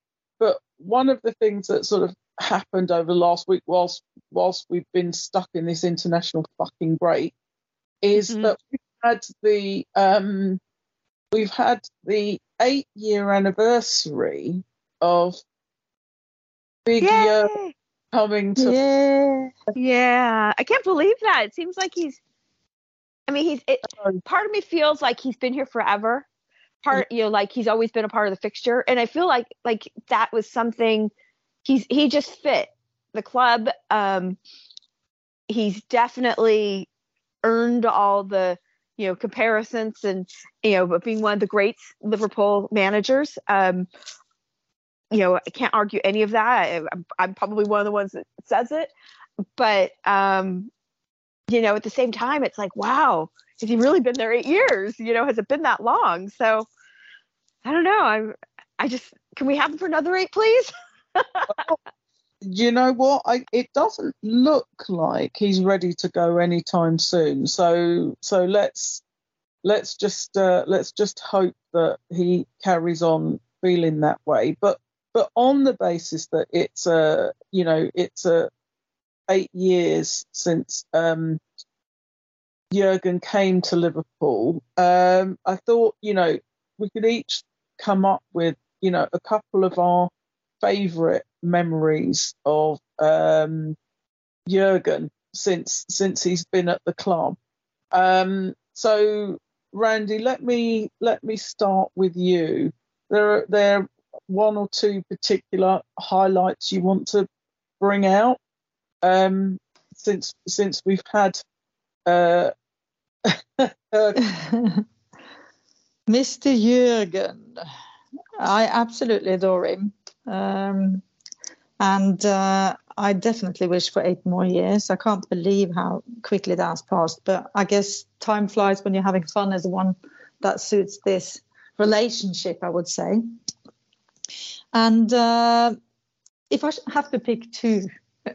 one of the things that sort of happened over the last week whilst we've been stuck in this international fucking break is that we've had the 8-year anniversary of Big Yo coming to yeah. I can't believe that. It seems like part of me feels like he's been here forever. You know, like he's always been a part of the fixture, and I feel like that was something he just fit the club. He's definitely earned all the, you know, comparisons and, you know, being one of the great Liverpool managers. You know, I can't argue any of that. I'm probably one of the ones that says it, but you know, at the same time, it's like, wow, has he really been there 8 years? You know, has it been that long? So I don't know. I just, can we have him for another 8, please? Well, you know what? It doesn't look like he's ready to go anytime soon. So let's just hope that he carries on feeling that way. But on the basis that it's a, you know, it's a 8 years since Jürgen came to Liverpool, I thought, you know, we could each come up with, you know, a couple of our favourite memories of Jürgen since he's been at the club. So, Randy, let me start with you. There are one or two particular highlights you want to bring out since we've had Mr. Jürgen. I absolutely adore him, and I definitely wish for 8 more years. I can't believe how quickly that's passed, but I guess time flies when you're having fun is the one that suits this relationship, I would say. And if I have to pick 2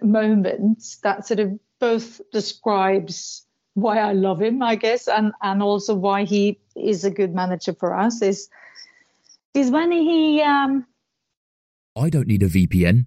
moments that sort of both describes why I love him, I guess, and also why he is a good manager for us, is when he I don't need a VPN.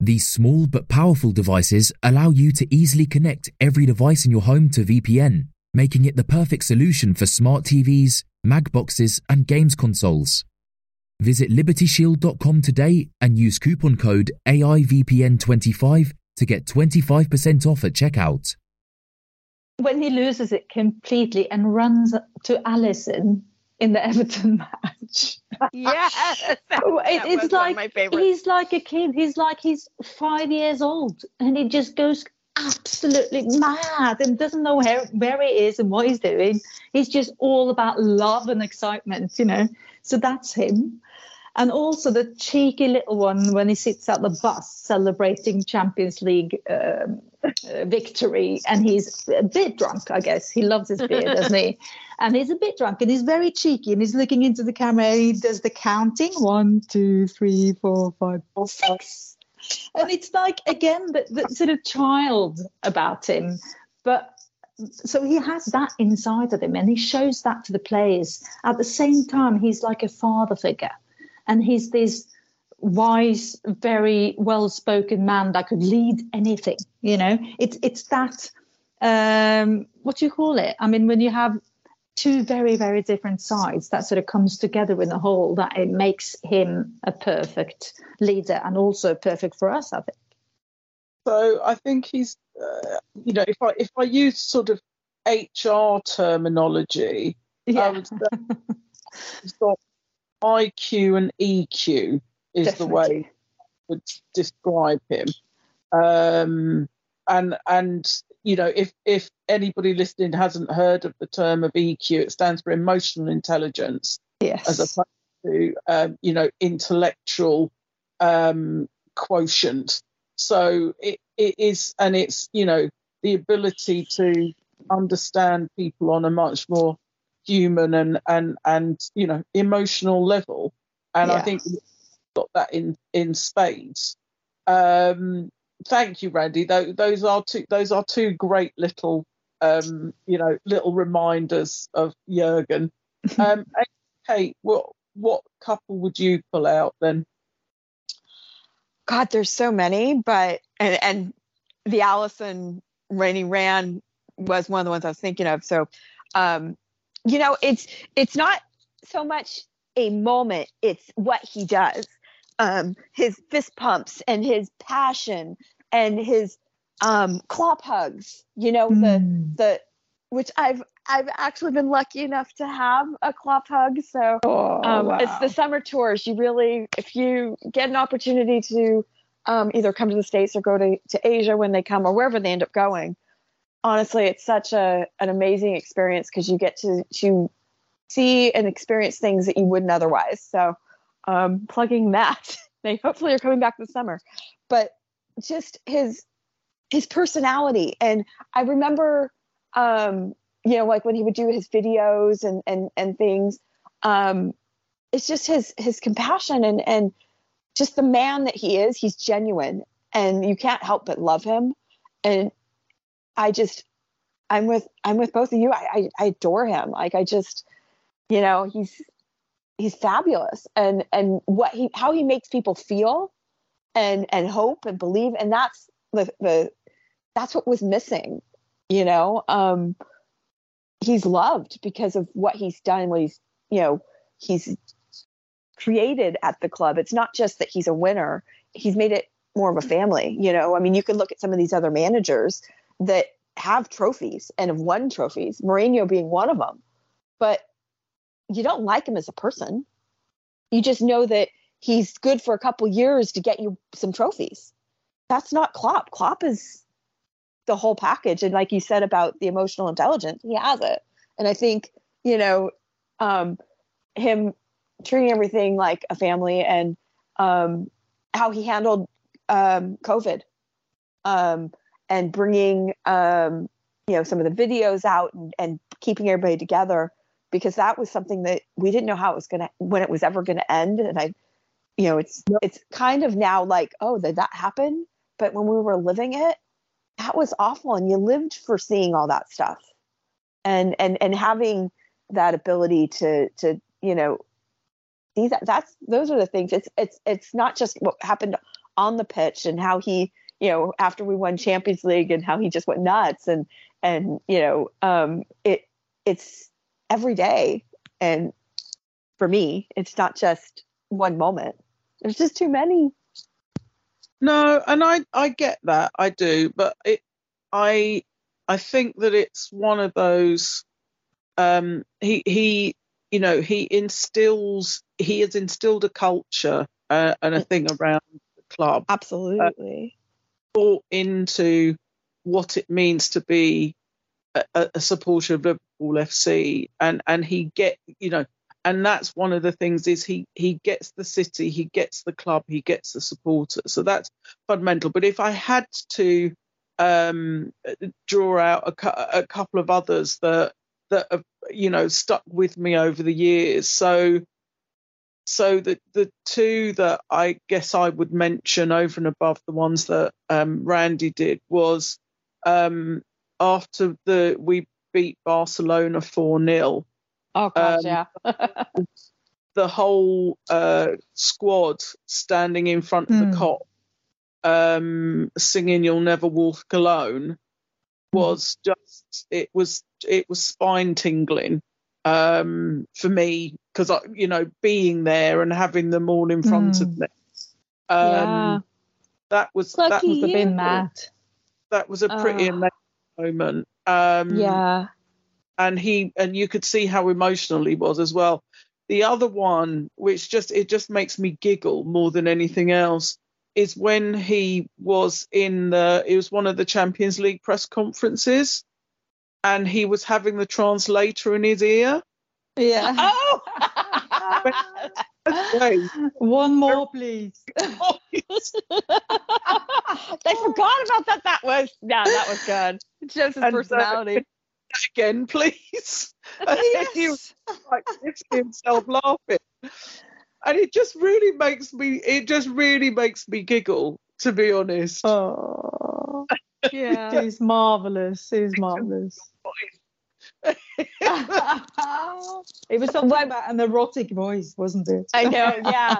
These small but powerful devices allow you to easily connect every device in your home to VPN, making it the perfect solution for smart TVs, mag boxes and games consoles. Visit libertyshield.com today and use coupon code AIVPN25 to get 25% off at checkout. When he loses it completely and runs to Allison in the Everton match. Yes! It's like, he's like a kid. He's like, he's 5 years old and he just goes absolutely mad and doesn't know where he is and what he's doing. He's just all about love and excitement, you know. So that's him. And also the cheeky little one when he sits at the bus celebrating Champions League victory, and he's a bit drunk, I guess. He loves his beer, doesn't he? And he's a bit drunk, and he's very cheeky, and he's looking into the camera, and he does the counting. 1, 2, 3, 4, 5, 6. And it's like, again, the sort of child about him. But so he has that inside of him, and he shows that to the players. At the same time, he's like a father figure. And he's this wise, very well-spoken man that could lead anything, you know. It's that, what do you call it? I mean, when you have two very, very different sides, that sort of comes together in a whole, that it makes him a perfect leader and also perfect for us, I think. So I think he's, you know, if I use sort of HR terminology, yeah. I would say he's got IQ and EQ is definitely the way I would describe him. And you know, if anybody listening hasn't heard of the term of EQ, it stands for emotional intelligence, yes, as opposed to, you know, intellectual quotient. So it is, and it's, you know, the ability to understand people on a much more human and you know, emotional level, and yeah. I think we've got that in spades. Thank you, Randy. Those are two great little you know, little reminders of Jürgen. Kate, what couple would you pull out then? God, there's so many, but and the Allison Rainy Ran was one of the ones I was thinking of. So you know, it's not so much a moment, it's what he does. His fist pumps and his passion and his Klopp hugs, you know, the which I've actually been lucky enough to have a Klopp hug. So wow. It's the summer tours. You really, if you get an opportunity to either come to the States or go to Asia when they come, or wherever they end up going, honestly, it's such an amazing experience, because you get to see and experience things that you wouldn't otherwise. So plugging that. They hopefully are coming back this summer. But just his personality. And I remember, you know, like when he would do his videos and things, it's just his compassion and just the man that he is. He's genuine, and you can't help but love him. And I just, I'm with both of you. I adore him. Like, I just, you know, he's fabulous, and how he makes people feel and hope and believe. And that's that's what was missing, you know. He's loved because of what he's done, what he's, you know, he's created at the club. It's not just that he's a winner. He's made it more of a family, you know. I mean, you could look at some of these other managers that have trophies and have won trophies, Mourinho being one of them. But you don't like him as a person. You just know that he's good for a couple years to get you some trophies. That's not Klopp. Klopp is the whole package. And like you said about the emotional intelligence, he has it. And I think, you know, him treating everything like a family, and how he handled COVID. And bringing, you know, some of the videos out and keeping everybody together, because that was something that we didn't know how it was going to, when it was ever going to end. And I, you know, it's kind of now like, oh, did that happen? But when we were living it, that was awful. And you lived for seeing all that stuff, and having that ability to you know, these, that's, those are the things. It's not just what happened on the pitch and how he, you know, after we won Champions League and how he just went nuts and, you know, it's every day. And for me, it's not just one moment. There's just too many. No. And I get that. I do. But I think that it's one of those, he has instilled a culture and a thing around the club. Absolutely. Bought into what it means to be a supporter of Liverpool FC, and he get, you know, and that's one of the things is he gets the city, he gets the club, he gets the supporters. So that's fundamental. But if I had to draw out a couple of others that have, you know, stuck with me over the years. So the two that I guess I would mention over and above the ones that Randy did was after we beat Barcelona 4-0. Oh gosh, yeah. The whole squad standing in front of the cop, singing "You'll Never Walk Alone" was just it was spine tingling for me, because I, you know, being there and having them all in front of me, yeah. that was a pretty amazing moment. Yeah, and you could see how emotional he was as well. The other one, which just makes me giggle more than anything else, is when he was it was one of the Champions League press conferences, and he was having the translator in his ear. Yeah. Oh! One more, please. They forgot about that. That was good. It's just his personality. Again, please. And yes. He was like himself laughing. And it just really makes me giggle, to be honest. Oh, yeah, he's marvellous. He's marvellous. It was something about an erotic voice, wasn't it? I know, yeah.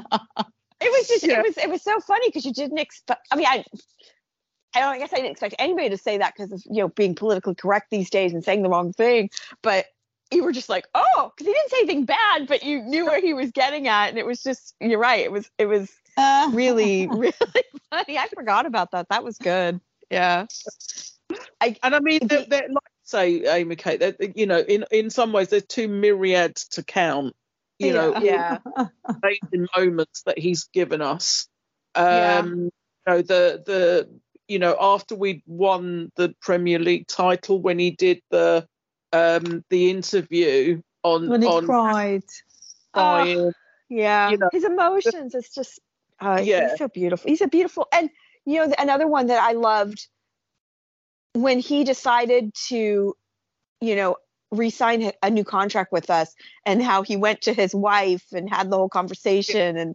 It was just, yeah. It was so funny because you didn't expect. I mean, I guess I didn't expect anybody to say that because of, you know, being politically correct these days and saying the wrong thing, but. You were just like, oh, because he didn't say anything bad, but you knew where he was getting at, and it was just, you're right. It was really, really funny. I forgot about that. That was good. Yeah. I mean, they're, like say, Amy Kate, you know, in some ways, there's two myriads to count. You know, yeah. Amazing moments that he's given us. You know, you know, after we'd won the Premier League title, when he did the interview on when he cried, you know, his emotions. It's just, he's so beautiful. He's a beautiful, and you know, another one that I loved when he decided to, you know, re-sign a new contract with us, and how he went to his wife and had the whole conversation, and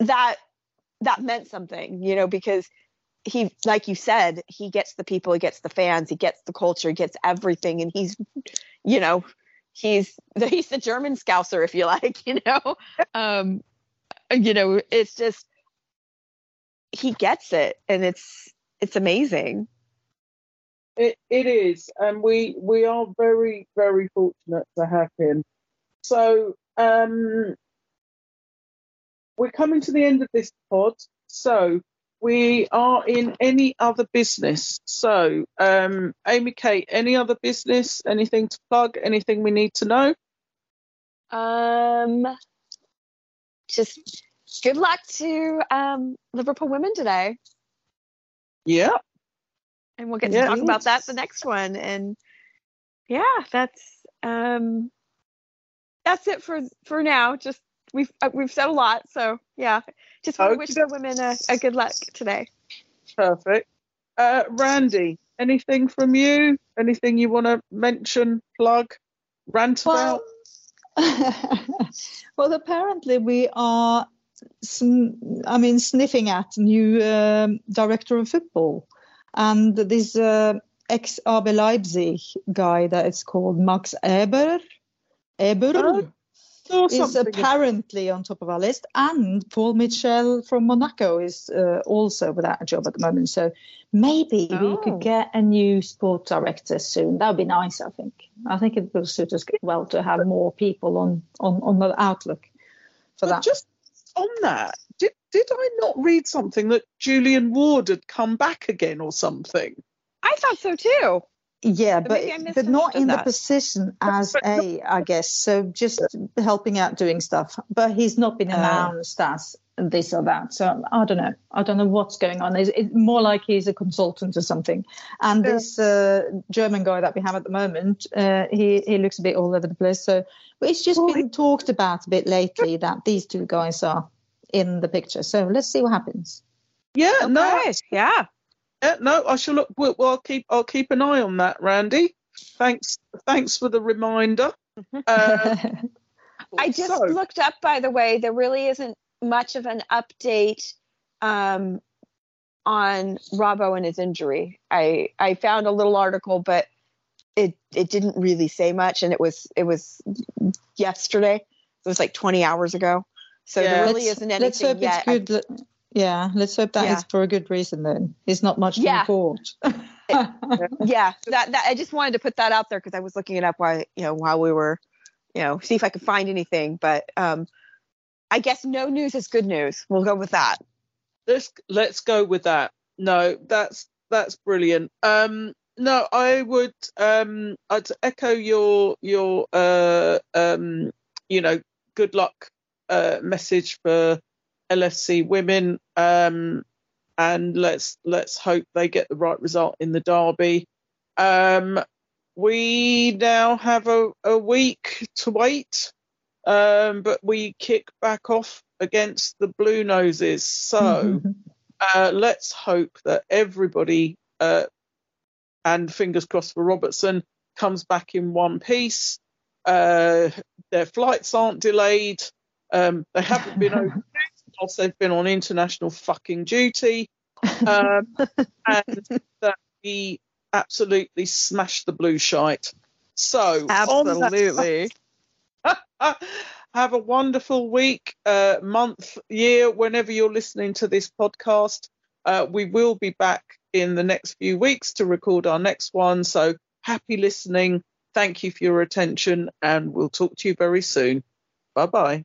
that meant something, you know, because. He, like you said, he gets the people, he gets the fans, he gets the culture, he gets everything, and he's, you know, he's the German Scouser, if you like, you know, you know, it's just he gets it, and it's amazing. It is, and we are very, very fortunate to have him. So we're coming to the end of this pod, so. We are in any other business. So, Amy Kate, any other business? Anything to plug? Anything we need to know? Just good luck to Liverpool women today. Yeah. And we'll get to talk about that the next one. And yeah, that's it for now. Just. We've said a lot, so yeah. Just want to wish the women a good luck today. Perfect. Randy, anything from you? Anything you want to mention, plug, rant about? Well, apparently we are, sniffing at new director of football, and this ex-RB Leipzig guy that it's called Max Eber. is apparently on top of our list, and Paul Mitchell from Monaco is also without a job at the moment. So maybe we could get a new sport director soon. That would be nice, I think. I think it will suit us well to have more people on the outlook for that. Just on that, did I not read something that Julian Ward had come back again or something? I thought so too. Yeah, but not in the position as A, I guess. So just helping out doing stuff. But he's not been announced as this or that. So I don't know. I don't know what's going on. It's more like he's a consultant or something. And this German guy that we have at the moment, he looks a bit all over the place. So it's just been talked about a bit lately that these two guys are in the picture. So let's see what happens. Yeah, okay. Nice. Yeah. Yeah, no, I shall look. Well, I'll keep an eye on that, Randy. Thanks for the reminder. I just looked up, by the way. There really isn't much of an update on Robbo and his injury. I found a little article, but it didn't really say much, and it was yesterday. It was like 20 hours ago. So there really isn't anything let's hope yet. It's good. Yeah, let's hope that is for a good reason then. It's not much to report. That I just wanted to put that out there because I was looking it up while we were, see if I could find anything. But I guess no news is good news. We'll go with that. Let's go with that. No, that's brilliant. No, I would I'd echo your good luck message for LFC women, and let's hope they get the right result in the derby. We now have a week to wait, but we kick back off against the Blue Noses. So let's hope that everybody, and fingers crossed for Robertson, comes back in one piece. Their flights aren't delayed. They haven't been over. They've been on international fucking duty, and that we absolutely smashed the blue shite. So absolutely, have a wonderful week, month, year, whenever you're listening to this podcast. We will be back in the next few weeks to record our next one. So happy listening. Thank you for your attention, and we'll talk to you very soon. Bye-bye.